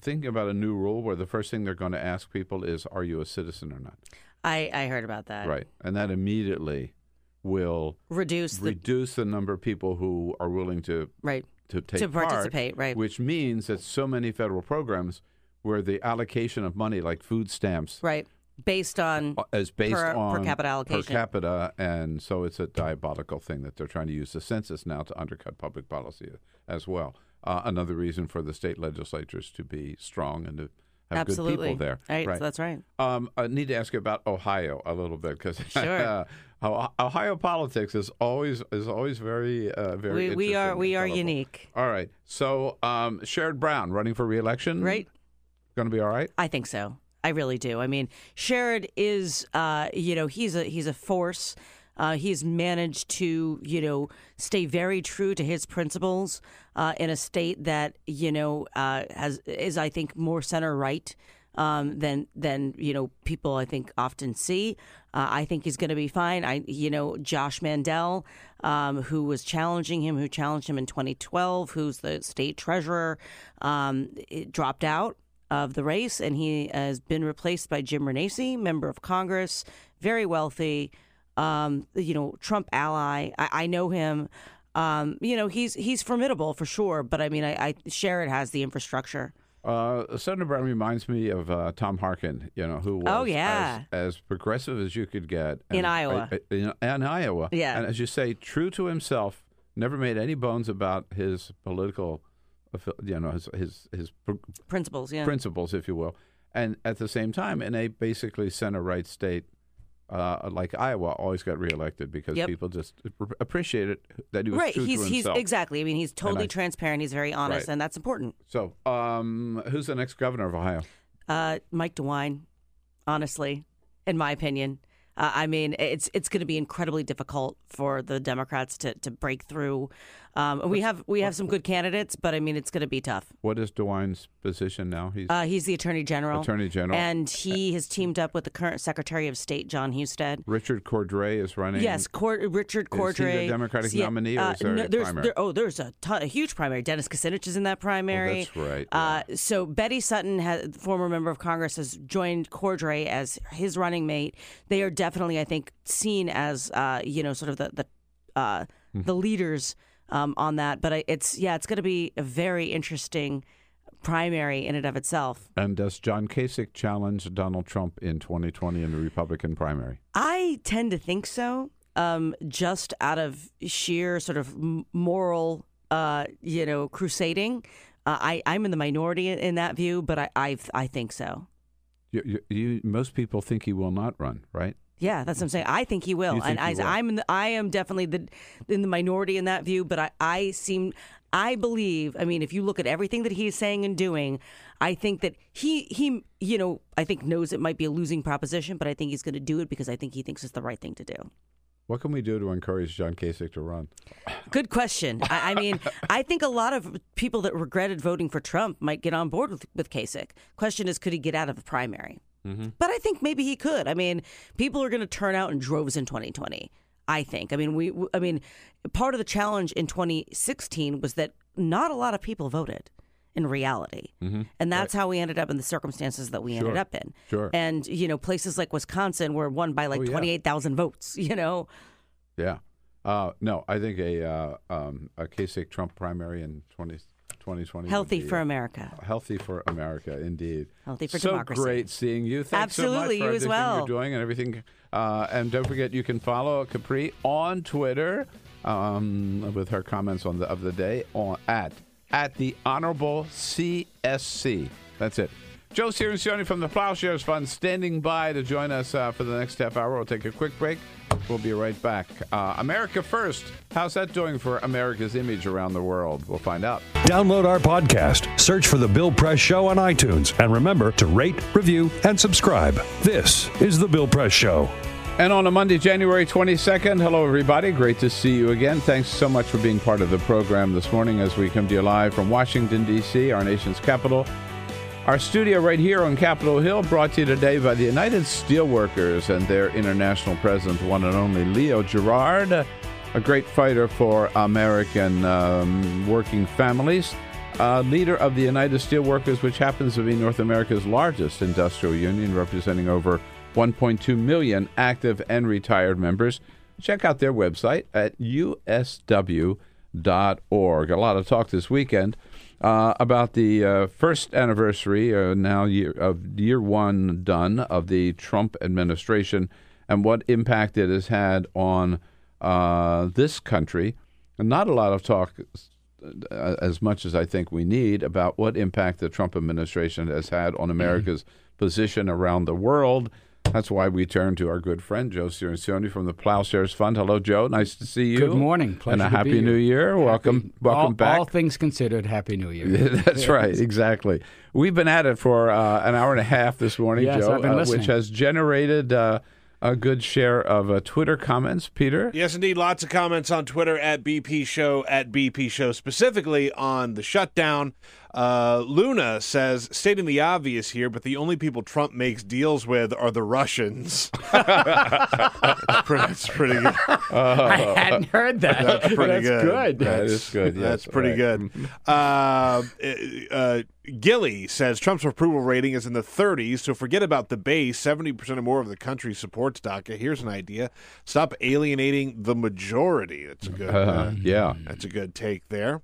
thinking about a new rule where the first thing they're going to ask people is, "Are you a citizen or not?" I heard about that. Right, and that immediately will reduce the number of people who are willing to to participate, right? Which means that so many federal programs where the allocation of money, like food stamps, right, based on per capita allocation, and so it's a diabolical thing that they're trying to use the census now to undercut public policy as well. Another reason for the state legislatures to be strong and to have good people there. Right. So that's right. I need to ask you about Ohio a little bit, because sure. Ohio politics is always very very. We are unique. All right. So Sherrod Brown running for re-election. Right. Going to be all right. I think so. I really do. I mean, Sherrod is he's a force. He's managed to, you know, stay very true to his principles in a state that, you know, is, I think, more center-right than you know, people I think often see. I think he's going to be fine. Josh Mandel, who was challenging him, who challenged him in 2012, who's the state treasurer, dropped out of the race, and he has been replaced by Jim Renacci, member of Congress, very wealthy, Trump ally. I know him. He's formidable for sure. But I mean, I Sherrod has the infrastructure. Senator Brown reminds me of Tom Harkin, you know, who was as progressive as you could get. And, in Iowa. In Iowa. Yeah. And as you say, true to himself, never made any bones about his political, you know, his principles, yeah. Principles, if you will. And at the same time, in a basically center-right state like Iowa, always got reelected because people just appreciated that he was true to himself. Exactly. I mean, he's totally transparent. He's very honest, and that's important. So, who's the next governor of Ohio? Mike DeWine, honestly, in my opinion. I mean, it's going to be incredibly difficult for the Democrats to break through. We have some good candidates, but I mean, it's going to be tough. What is DeWine's position now? He's the Attorney General. And he has teamed up with the current Secretary of State, John Husted. Richard Cordray is running. Yes, Richard Cordray. Is he the Democratic nominee? Or is there a primary? There's a huge primary. Dennis Kucinich is in that primary. Oh, that's right. Yeah. So Betty Sutton, former member of Congress, has joined Cordray as his running mate. They are definitely, I think, seen as sort of the leaders on that. But it's going to be a very interesting primary in and of itself. And does John Kasich challenge Donald Trump in 2020 in the Republican primary? I tend to think so, just out of sheer sort of moral, crusading. I'm in the minority in that view, but I think so. Most people think he will not run, right? Yeah, that's what I'm saying. I think he will, I am definitely in the minority in that view. But I believe. I mean, if you look at everything that he is saying and doing, I think that he I think knows it might be a losing proposition, but I think he's going to do it because I think he thinks it's the right thing to do. What can we do to encourage John Kasich to run? Good question. I mean, I think a lot of people that regretted voting for Trump might get on board with Kasich. Question is, could he get out of the primary? Mm-hmm. But I think maybe he could. I mean, people are going to turn out in droves in 2020, I think. I mean, part of the challenge in 2016 was that not a lot of people voted in reality. Mm-hmm. And that's how we ended up in the circumstances that we ended up in. Sure. And, you know, places like Wisconsin were won by 28,000 votes, you know. Yeah. No, I think a Kasich-Trump primary in 2020. Healthy for America. Healthy for America, indeed. Healthy for democracy. So great seeing you. Thanks so much for everything you're doing and everything. And don't forget, you can follow Capri on Twitter with her comments of the day at the Honorable CSC. That's it. Joe Cirincione from the Plowshares Fund standing by to join us for the next half hour. We'll take a quick break. We'll be right back. America First. How's that doing for America's image around the world? We'll find out. Download our podcast. Search for The Bill Press Show on iTunes. And remember to rate, review, and subscribe. This is The Bill Press Show. And on a Monday, January 22nd, hello, everybody. Great to see you again. Thanks so much for being part of the program this morning as we come to you live from Washington, D.C., our nation's capital. Our studio right here on Capitol Hill, brought to you today by the United Steelworkers and their international president, one and only Leo Gerard, a great fighter for American working families, leader of the United Steelworkers, which happens to be North America's largest industrial union, representing over 1.2 million active and retired members. Check out their website at usw.org. A lot of talk this weekend about the first anniversary of year one done of the Trump administration and what impact it has had on this country. And not a lot of talk, as much as I think we need, about what impact the Trump administration has had on America's position around the world. That's why we turn to our good friend, Joe Cirincione from the Plowshares Fund. Hello, Joe. Nice to see you. Good morning. Pleasure to be here. And a happy new year. Welcome back. All things considered, happy new year. That's right. Exactly. We've been at it for an hour and a half this morning, Joe, I've been listening. Which has generated a good share of Twitter comments, Peter. Yes, indeed. Lots of comments on Twitter at BP Show, specifically on the shutdown. Luna says, stating the obvious here, but the only people Trump makes deals with are the Russians. That's pretty good. I hadn't heard that. That's pretty good. That is good. Yes, that's pretty good. Gilly says, Trump's approval rating is in the 30s, so forget about the base. 70% or more of the country supports DACA. Here's an idea. Stop alienating the majority. That's a good That's a good take there.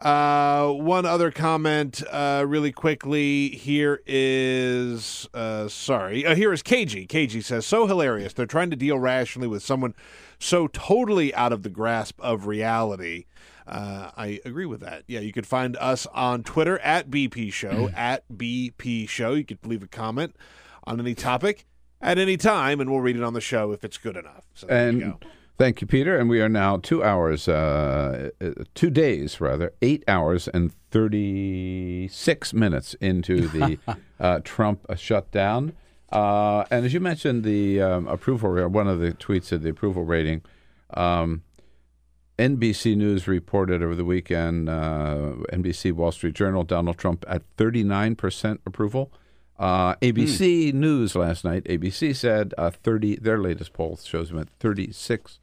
One other comment really quickly here is here is KG. KG says, so hilarious. They're trying to deal rationally with someone so totally out of the grasp of reality. I agree with that. Yeah, you can find us on Twitter at BP Show, at BP Show. You could leave a comment on any topic at any time, and we'll read it on the show if it's good enough. So there you go. Thank you, Peter. And we are now 8 hours and 36 minutes into the Trump shutdown. And as you mentioned, the one of the tweets of the approval rating, NBC News reported over the weekend, NBC Wall Street Journal, Donald Trump at 39% approval. ABC News last night, ABC said their latest poll shows him at 36%.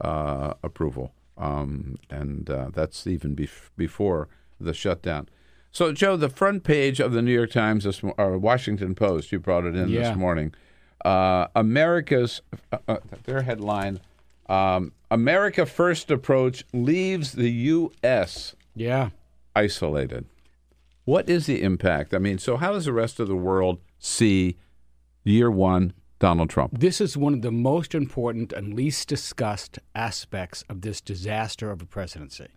Approval, and that's even before the shutdown. So, Joe, the front page of the New York Times or Washington Post, you brought it in this morning. Their headline: America First approach leaves the U.S. isolated. What is the impact? I mean, so how does the rest of the world see year one? Donald Trump. This is one of the most important and least discussed aspects of this disaster of a presidency,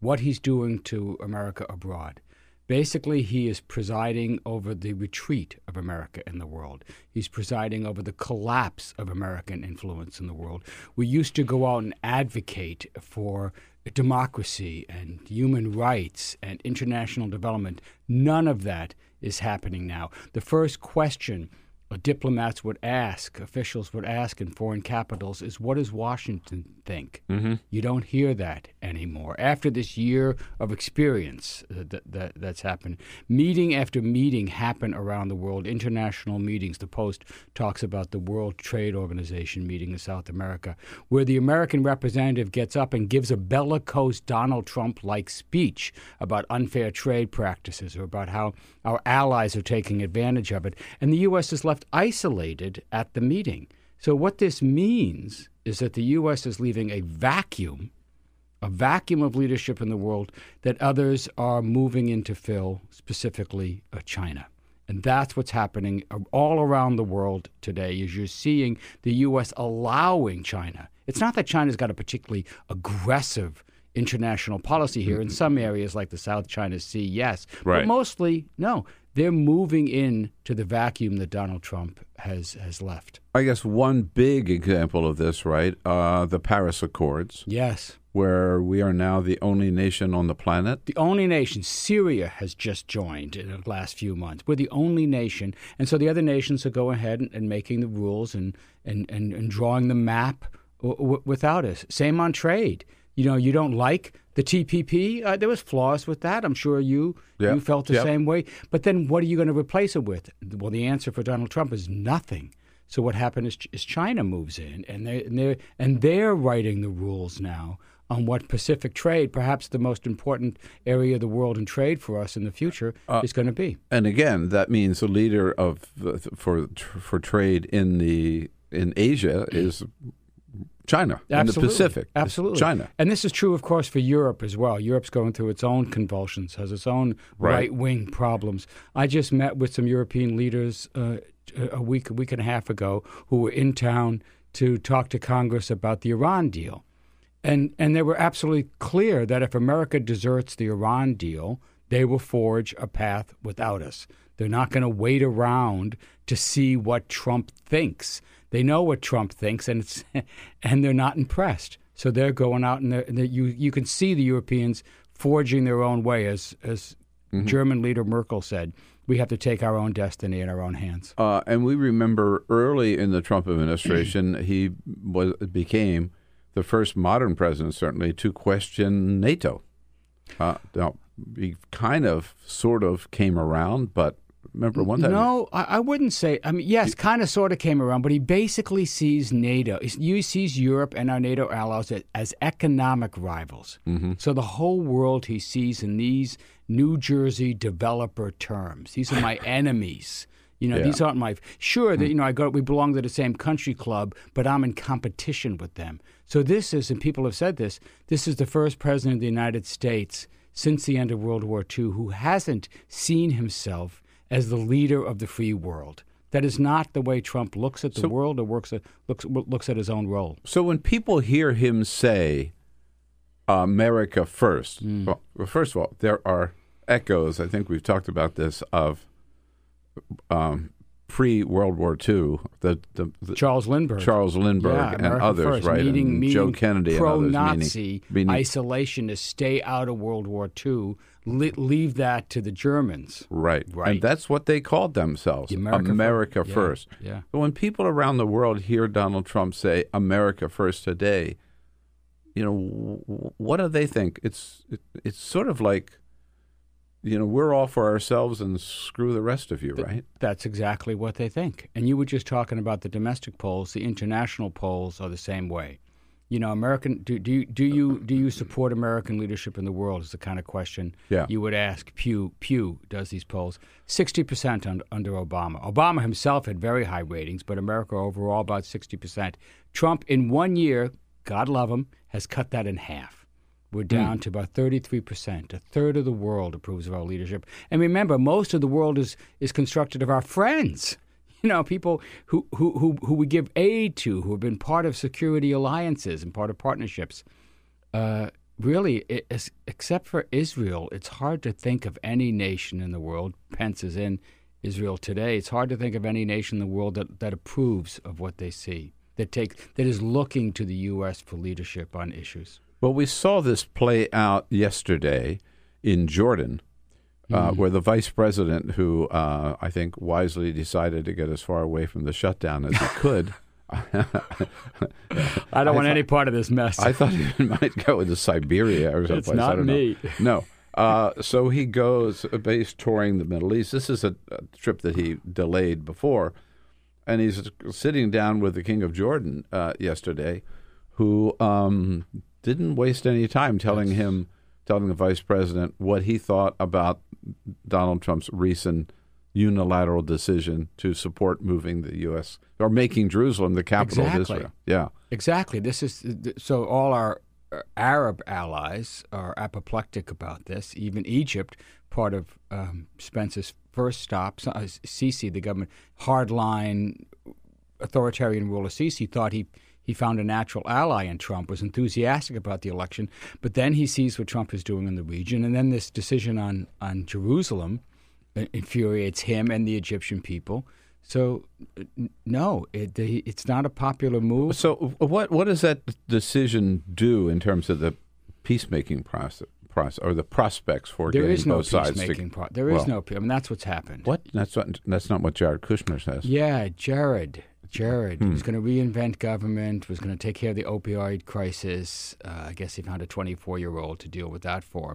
what he's doing to America abroad. Basically, he is presiding over the retreat of America in the world. He's presiding over the collapse of American influence in the world. We used to go out and advocate for democracy and human rights and international development. None of that is happening now. The first question diplomats would ask, officials would ask in foreign capitals is, what does Washington think? You don't hear that anymore. After this year of experience that's happened, meeting after meeting happen around the world, international meetings. The Post talks about the World Trade Organization meeting in South America, where the American representative gets up and gives a bellicose Donald Trump-like speech about unfair trade practices or about how our allies are taking advantage of it. And the U.S. is left isolated at the meeting. So what this means is that the U.S. is leaving a vacuum of leadership in the world that others are moving in to fill, specifically China. And that's what's happening all around the world today, is you're seeing the U.S. allowing China. It's not that China's got a particularly aggressive international policy here. In some areas like the South China Sea, yes. Right. But mostly, no. They're moving in to the vacuum that Donald Trump has left. I guess one big example of this, right, the Paris Accords. Yes. Where we are now the only nation on the planet. The only nation. Syria has just joined in the last few months. We're the only nation. And so the other nations are going ahead and making the rules and drawing the map without us. Same on trade. You know, you don't like the TPP. There was flaws with that. I'm sure you felt the same way. But then what are you going to replace it with? Well, the answer for Donald Trump is nothing. So what happened is China moves in, and they're writing the rules now on what Pacific trade, perhaps the most important area of the world in trade for us in the future, is going to be. And again, that means the leader for trade in Asia is China. Absolutely. In the Pacific. Absolutely. China. And this is true, of course, for Europe as well. Europe's going through its own convulsions, has its own right-wing problems. I just met with some European leaders a week and a half ago who were in town to talk to Congress about the Iran deal. And they were absolutely clear that if America deserts the Iran deal, they will forge a path without us. They're not going to wait around to see what Trump thinks. They know what Trump thinks, and they're not impressed. So they're going out, and you can see the Europeans forging their own way, as German leader Merkel said. we have to take our own destiny in our own hands. And we remember early in the Trump administration, he became the first modern president, certainly, to question NATO. Now, he kind of, sort of came around, but remember one time? No, I wouldn't say. I mean, yes, kind of, sort of came around, but he basically sees NATO. He sees Europe and our NATO allies as economic rivals. Mm-hmm. So the whole world he sees in these New Jersey developer terms. These are my enemies. You know, these aren't my. Sure, that, you know, we belong to the same country club, but I'm in competition with them. So this is, and people have said this, this is the first president of the United States since the end of World War II who hasn't seen himself as the leader of the free world. That is not the way Trump looks at the world or looks at his own role. So when people hear him say America first, well, first of all, there are echoes, I think we've talked about this, of pre-World War II, the Charles Lindbergh and others, first, right? Meaning Joe Kennedy and others. Pro-Nazi, isolationists, stay out of World War II, leave that to the Germans. Right. And that's what they called themselves, America first. Yeah. But when people around the world hear Donald Trump say America first today, you know, what do they think? It's sort of like, you know, we're all for ourselves and screw the rest of you, right? That's exactly what they think. And you were just talking about the domestic polls. The international polls are the same way. You know, do you support American leadership in the world is the kind of question you would ask. Pew does these polls. 60% under Obama. Obama himself had very high ratings, but America overall about 60%. Trump in 1 year, God love him, has cut that in half. We're down to about 33%. A third of the world approves of our leadership. And remember, most of the world is constructed of our friends. You know, people who we give aid to, who have been part of security alliances and part of partnerships. Really, except for Israel, it's hard to think of any nation in the world. Pence is in Israel today. It's hard to think of any nation in the world that approves of what they see, that is looking to the U.S. for leadership on issues. Well, we saw this play out yesterday in Jordan, where the vice president, who I think wisely decided to get as far away from the shutdown as he could. I thought any part of this mess. I thought he might go into Siberia or someplace. It's not me. No. So he goes, touring the Middle East. This is a trip that he delayed before. And he's sitting down with the king of Jordan yesterday, who didn't waste any time telling the vice president what he thought about Donald Trump's recent unilateral decision to support moving the U.S. or making Jerusalem the capital of Israel. Yeah, exactly. So all our Arab allies are apoplectic about this. Even Egypt, part of Spence's first stop, Sisi, the government, hardline authoritarian ruler Sisi, thought he found a natural ally in Trump, was enthusiastic about the election, but then he sees what Trump is doing in the region, and then this decision on Jerusalem infuriates him and the Egyptian people. So, no, it's not a popular move. So what does that decision do in terms of the peacemaking process or the prospects for getting both sides? There is no peacemaking. I mean, that's what's happened. What? That's not what Jared Kushner says. Yeah, Jared was going to reinvent government, was going to take care of the opioid crisis. I guess he found a 24-year-old to deal with that for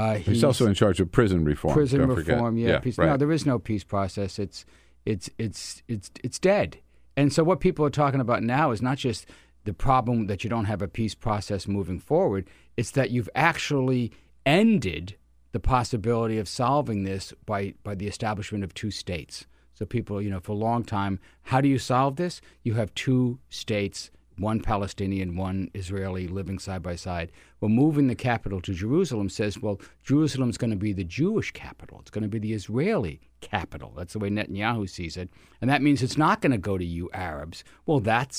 him. He's also in charge of prison reform. No, there is no peace process. It's dead. And so what people are talking about now is not just the problem that you don't have a peace process moving forward. It's that you've actually ended the possibility of solving this by the establishment of two states. So people, you know, for a long time, how do you solve this? You have two states, one Palestinian, one Israeli, living side by side. Well, moving the capital to Jerusalem says, well, Jerusalem's going to be the Jewish capital. It's going to be the Israeli capital. That's the way Netanyahu sees it. And that means it's not going to go to you Arabs. Well, that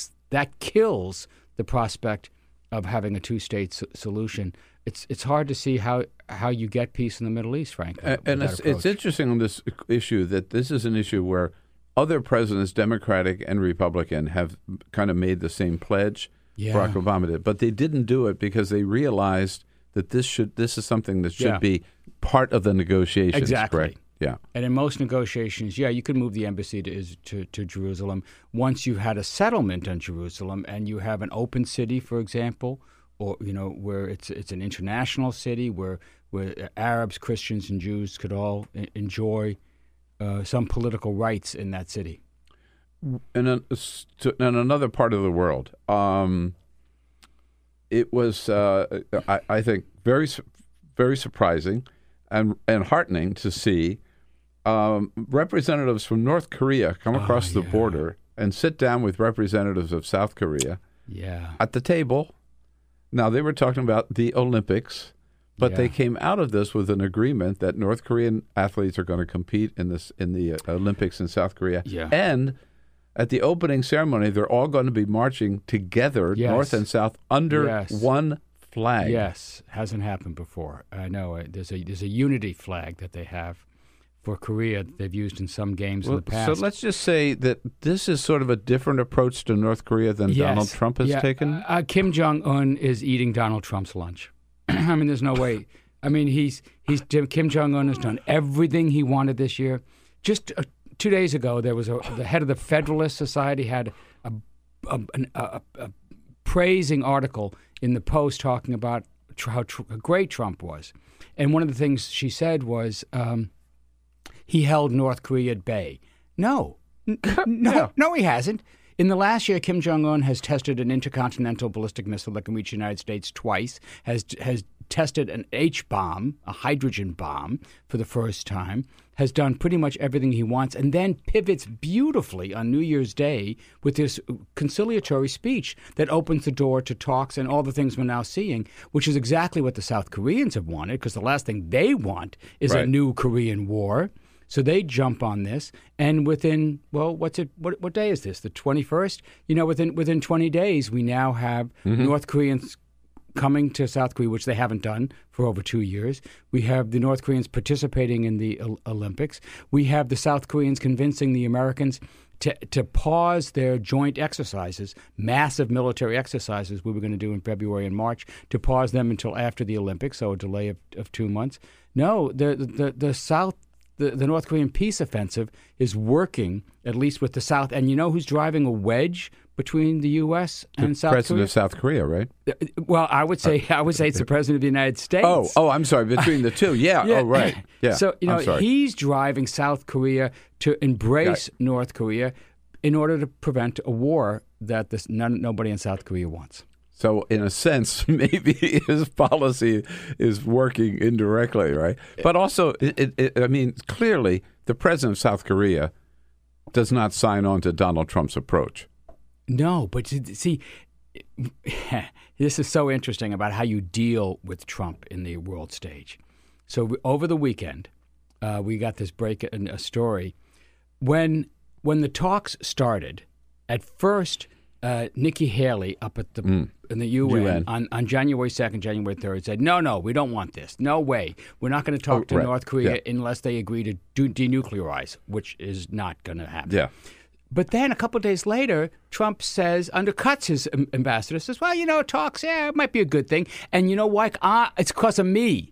kills the prospect of having a two-state solution. It's hard to see how you get peace in the Middle East, frankly. And it's interesting on this issue that this is an issue where other presidents, Democratic and Republican, have kind of made the same pledge. Yeah. Barack Obama did, but they didn't do it because they realized that this is something that should be part of the negotiations. Exactly. Correct? Yeah. And in most negotiations, yeah, you could move the embassy to Jerusalem once you've had a settlement on Jerusalem and you have an open city, for example, or, you know, where it's an international city where Arabs, Christians, and Jews could all enjoy some political rights in that city. And another part of the world. It was, I think, very, very surprising and heartening to see representatives from North Korea come across the border and sit down with representatives of South Korea at the table. Now, they were talking about the Olympics, but they came out of this with an agreement that North Korean athletes are going to compete in the Olympics in South Korea. Yeah. And at the opening ceremony, they're all going to be marching together, North and South, under one flag. Yes, hasn't happened before. I know there's a unity flag that they have for Korea that they've used in some games in the past. So let's just say that this is sort of a different approach to North Korea than Donald Trump has taken. Kim Jong-un is eating Donald Trump's lunch. I mean, there's no way. I mean, Kim Jong-un has done everything he wanted this year. Just 2 days ago, there was the head of the Federalist Society had a praising article in the Post talking about how great Trump was. And one of the things she said was he held North Korea at bay. No, he hasn't. In the last year, Kim Jong-un has tested an intercontinental ballistic missile that can reach the United States twice, has tested an H-bomb, a hydrogen bomb, for the first time, has done pretty much everything he wants, and then pivots beautifully on New Year's Day with this conciliatory speech that opens the door to talks and all the things we're now seeing, which is exactly what the South Koreans have wanted, because the last thing they want is a new Korean War. So they jump on this, and within what day is this? The 21st. You know, within 20 days, we now have North Koreans coming to South Korea, which they haven't done for over 2 years. We have the North Koreans participating in the Olympics. We have the South Koreans convincing the Americans to pause their joint exercises, massive military exercises we were going to do in February and March, to pause them until after the Olympics, so a delay of 2 months. No, the South. The North Korean peace offensive is working, at least with the South. And you know who's driving a wedge between the U.S. and South Korea? The president of South Korea, right? Well, I would say it's the president of the United States. Oh, I'm sorry. Between the two. Yeah. Oh, right. Yeah. So, you know, he's driving South Korea to embrace North Korea in order to prevent a war that nobody in South Korea wants. So in a sense, maybe his policy is working indirectly, right? But also, clearly, the president of South Korea does not sign on to Donald Trump's approach. No, but see, this is so interesting about how you deal with Trump in the world stage. So over the weekend, we got this break in a story. When the talks started, at first— Nikki Haley up at the in the UN. On January 2nd, January 3rd said, no, we don't want this. No way. We're not going to talk to North Korea unless they agree to denuclearize, which is not going to happen. Yeah. But then a couple of days later, Trump undercuts his ambassador, says, well, you know, talks, it might be a good thing. And you know why? It's because of me.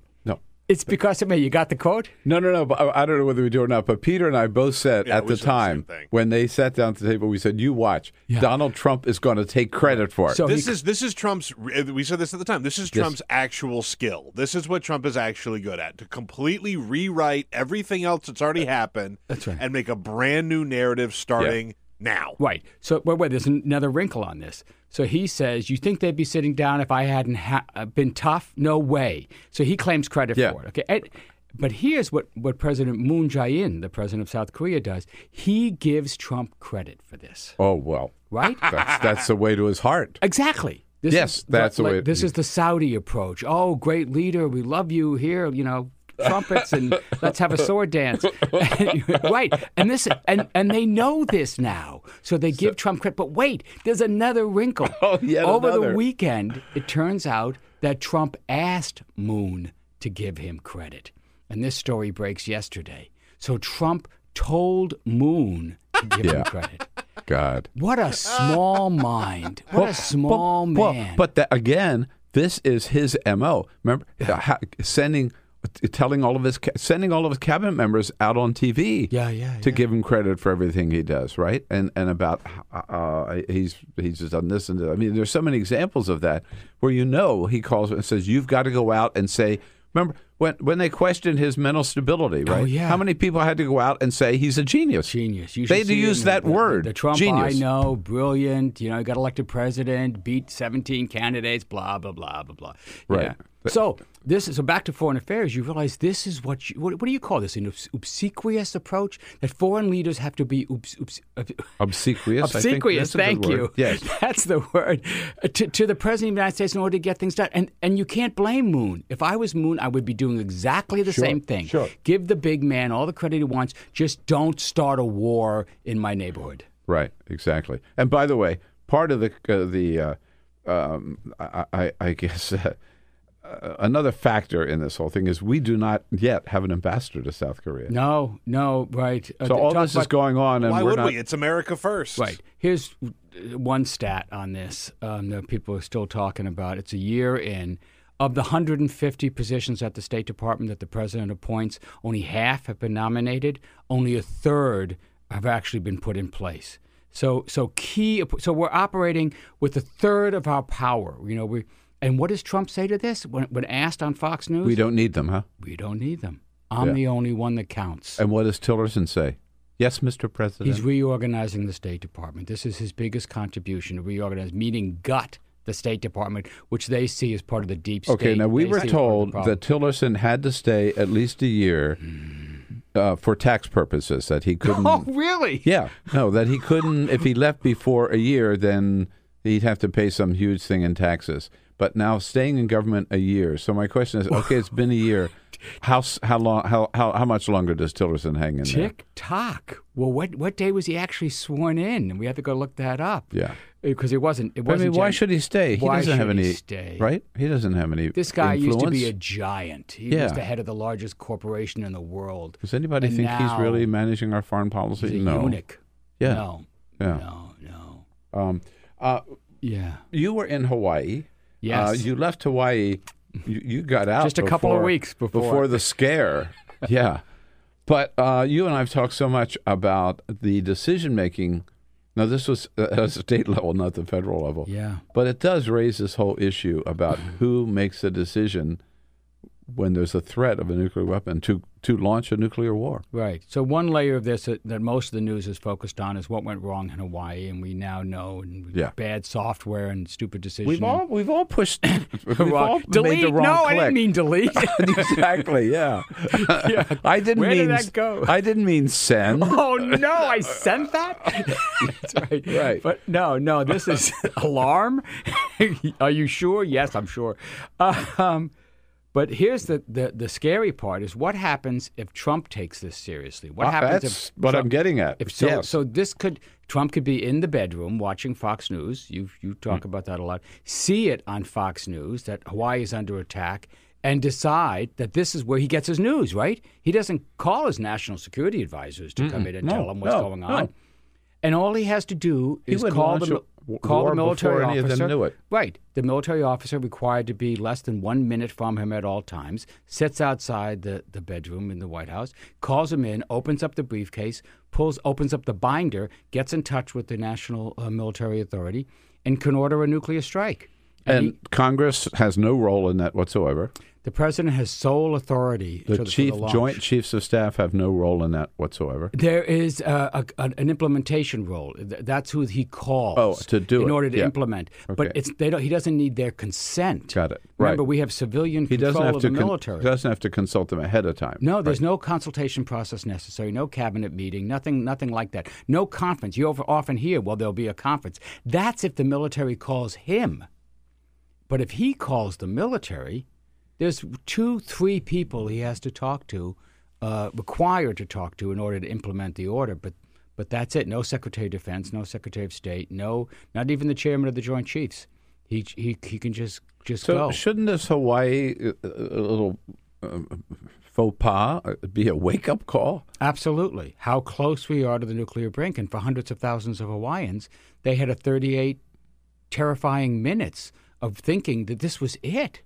It's because of me. You got the quote? No. But I don't know whether we do or not. But Peter and I both said at the time when they sat down at the table, we said, "You watch. Yeah. Donald Trump is going to take credit for it." So this is Trump's. We said this at the time. This is Trump's actual skill. This is what Trump is actually good at: to completely rewrite everything else that's already happened. That's right. And make a brand new narrative starting now. Right. So wait. There's another wrinkle on this. So he says, you think they'd be sitting down if I hadn't been tough? No way. So he claims credit for it. Okay, but here's what President Moon Jae-in, the president of South Korea, does. He gives Trump credit for this. Oh, well. Right? That's the way to his heart. Exactly. That's the way. This is the Saudi approach. Oh, great leader. We love you here, you know. Trumpets and let's have a sword dance. And they know this now. So they give Trump credit. But wait, there's another wrinkle. Over the weekend, it turns out that Trump asked Moon to give him credit. And this story breaks yesterday. So Trump told Moon to give him credit. God. What a small mind. What a small man. But this is his M.O. Remember, sending telling all of his, sending all of his cabinet members out on TV to give him credit for everything he does, right? And about he's just done this and that. I mean, there's so many examples of that where, you know, he calls and says, you've got to go out and say, remember, when they questioned his mental stability, right? Oh, yeah. How many people had to go out and say he's a genius? Genius. You should they use that word, the Trump, genius. I know, brilliant, you know, got elected president, beat 17 candidates, blah, blah, blah, blah, blah. Right. Yeah. So this is back to foreign affairs. You realize this is what do you call this? An obsequious approach, that foreign leaders have to be obsequious. Obsequious. Thank you. Yes, that's the word to the president of the United States in order to get things done. And you can't blame Moon. If I was Moon, I would be doing exactly the same thing. Sure. Give the big man all the credit he wants. Just don't start a war in my neighborhood. Right. Exactly. And by the way, part of I guess. Another factor in this whole thing is we do not yet have an ambassador to South Korea. No, right. So all this is going on, and why would we? It's America first. Right. Here's one stat on this that people are still talking about. It's a year in. Of the 150 positions at the State Department that the president appoints, only half have been nominated. Only a third have actually been put in place. So we're operating with a third of our power. You know, And what does Trump say to this when asked on Fox News? We don't need them, huh? We don't need them. I'm the only one that counts. And what does Tillerson say? Yes, Mr. President. He's reorganizing the State Department. This is his biggest contribution, to reorganize, meaning gut the State Department, which they see as part of the deep state. Okay, now we were told that Tillerson had to stay at least a year for tax purposes, that he couldn't. Oh, really? Yeah. No, that he couldn't. If he left before a year, then he'd have to pay some huge thing in taxes. But now staying in government a year. So my question is, okay, it's been a year. How much longer does Tillerson hang in there? Tick-tock. Well, what day was he actually sworn in? And we have to go look that up. Yeah. Because it wasn't. Why should he stay? Right? He doesn't have any. This guy used to be a giant. He was the head of the largest corporation in the world. Does anybody think he's really managing our foreign policy? He's a eunuch. Yeah. No. You were in Hawaii. Yes. You left Hawaii. You got out just a couple of weeks before the scare. Yeah. But you and I have talked so much about the decision-making. Now, this was at a state level, not the federal level. Yeah. But it does raise this whole issue about who makes the decision when there's a threat of a nuclear weapon to launch a nuclear war. Right. So one layer of this that most of the news is focused on is what went wrong in Hawaii, and we now know bad software and stupid decisions. We've all pushed made the wrong click. I didn't mean delete. Exactly, yeah. Where did that go? I didn't mean send. Oh no, I sent that? That's right. Right. But no, this is alarm. Are you sure? Yes, I'm sure. But here's the scary part is what happens if Trump takes this seriously? What I'm getting at. So this Trump could be in the bedroom watching Fox News. You talk about that a lot. See it on Fox News that Hawaii is under attack and decide that this is where he gets his news, right? He doesn't call his national security advisors to come in and tell him what's going on. No. And all he has to do is call the military officer. Any of them knew it. Right. The military officer, required to be less than 1 minute from him at all times, sits outside the bedroom in the White House, calls him in, opens up the briefcase, opens up the binder, gets in touch with the National Military Authority, and can order a nuclear strike. And Congress has no role in that whatsoever. The president has sole authority. The Joint Chiefs of Staff have no role in that whatsoever. There is an implementation role. That's who he calls in order to implement. Okay. But he doesn't need their consent. Got it. Right. Remember, we have civilian control of the military. He doesn't have to consult them ahead of time. No, there's no consultation process necessary, no cabinet meeting, nothing like that. No conference. You often hear, well, there'll be a conference. That's if the military calls him. But if he calls the military, there's 2-3 people he has to talk to, required to talk to in order to implement the order. But that's it. No Secretary of Defense, no Secretary of State, not even the Chairman of the Joint Chiefs. He can just go. So shouldn't this Hawaii little faux pas be a wake-up call? Absolutely. How close we are to the nuclear brink. And for hundreds of thousands of Hawaiians, they had 38 terrifying minutes of thinking that this was it.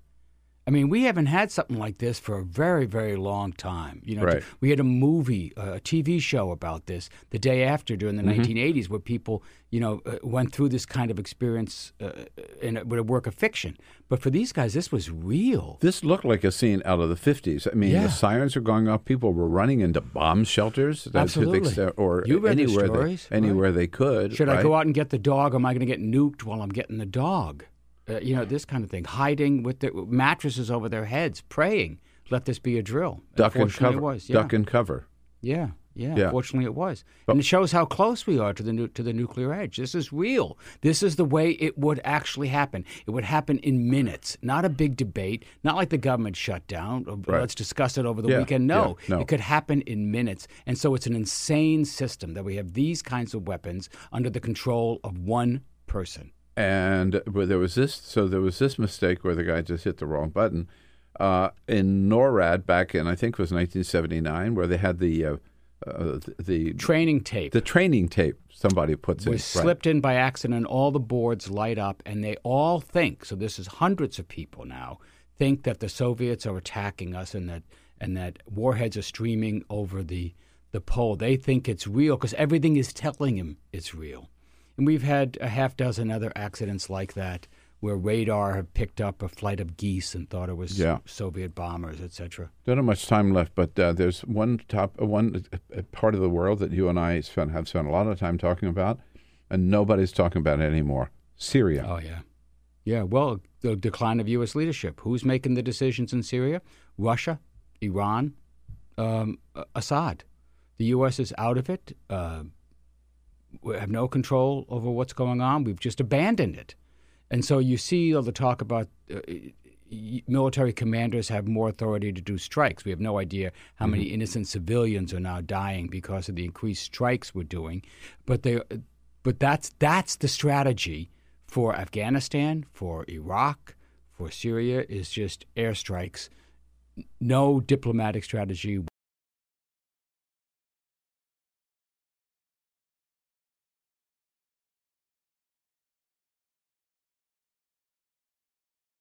I mean, we haven't had something like this for a very, very long time. You know, right. We had a movie, a TV show about this the day after during the 1980s where people, you know, went through this kind of experience with a work of fiction. But for these guys, this was real. This looked like a scene out of the 50s. I mean, the sirens were going off. People were running into bomb shelters. Anywhere they could. Should I go out and get the dog? Am I going to get nuked while I'm getting the dog? You know, this kind of thing, hiding with the mattresses over their heads, praying, let this be a drill. Duck and cover. It was, duck and cover. Yeah. Fortunately, it was. But, and it shows how close we are to the nuclear edge. This is real. This is the way it would actually happen. It would happen in minutes, not a big debate, not like the government shutdown. Let's discuss it over the weekend. No, it could happen in minutes. And so it's an insane system that we have these kinds of weapons under the control of one person. And there was this mistake where the guy just hit the wrong button in NORAD back in, I think it was 1979, where they had the training tape. The training tape somebody puts in. Was slipped in by accident. All the boards light up, and they all think. So this is hundreds of people now think that the Soviets are attacking us, and that warheads are streaming over the pole. They think it's real because everything is telling them it's real. And we've had a half dozen other accidents like that where radar have picked up a flight of geese and thought it was Soviet bombers, et cetera. Don't have much time left, but there's one part of the world that you and I have spent a lot of time talking about, and nobody's talking about it anymore, Syria. Oh, yeah. Yeah, well, the decline of U.S. leadership. Who's making the decisions in Syria? Russia, Iran, Assad. The U.S. is out of it. We have no control over what's going on. We've just abandoned it. And so you see all the talk about military commanders have more authority to do strikes. We have no idea how many innocent civilians are now dying because of the increased strikes we're doing. But that's the strategy for Afghanistan, for Iraq, for Syria, is just airstrikes. No diplomatic strategy.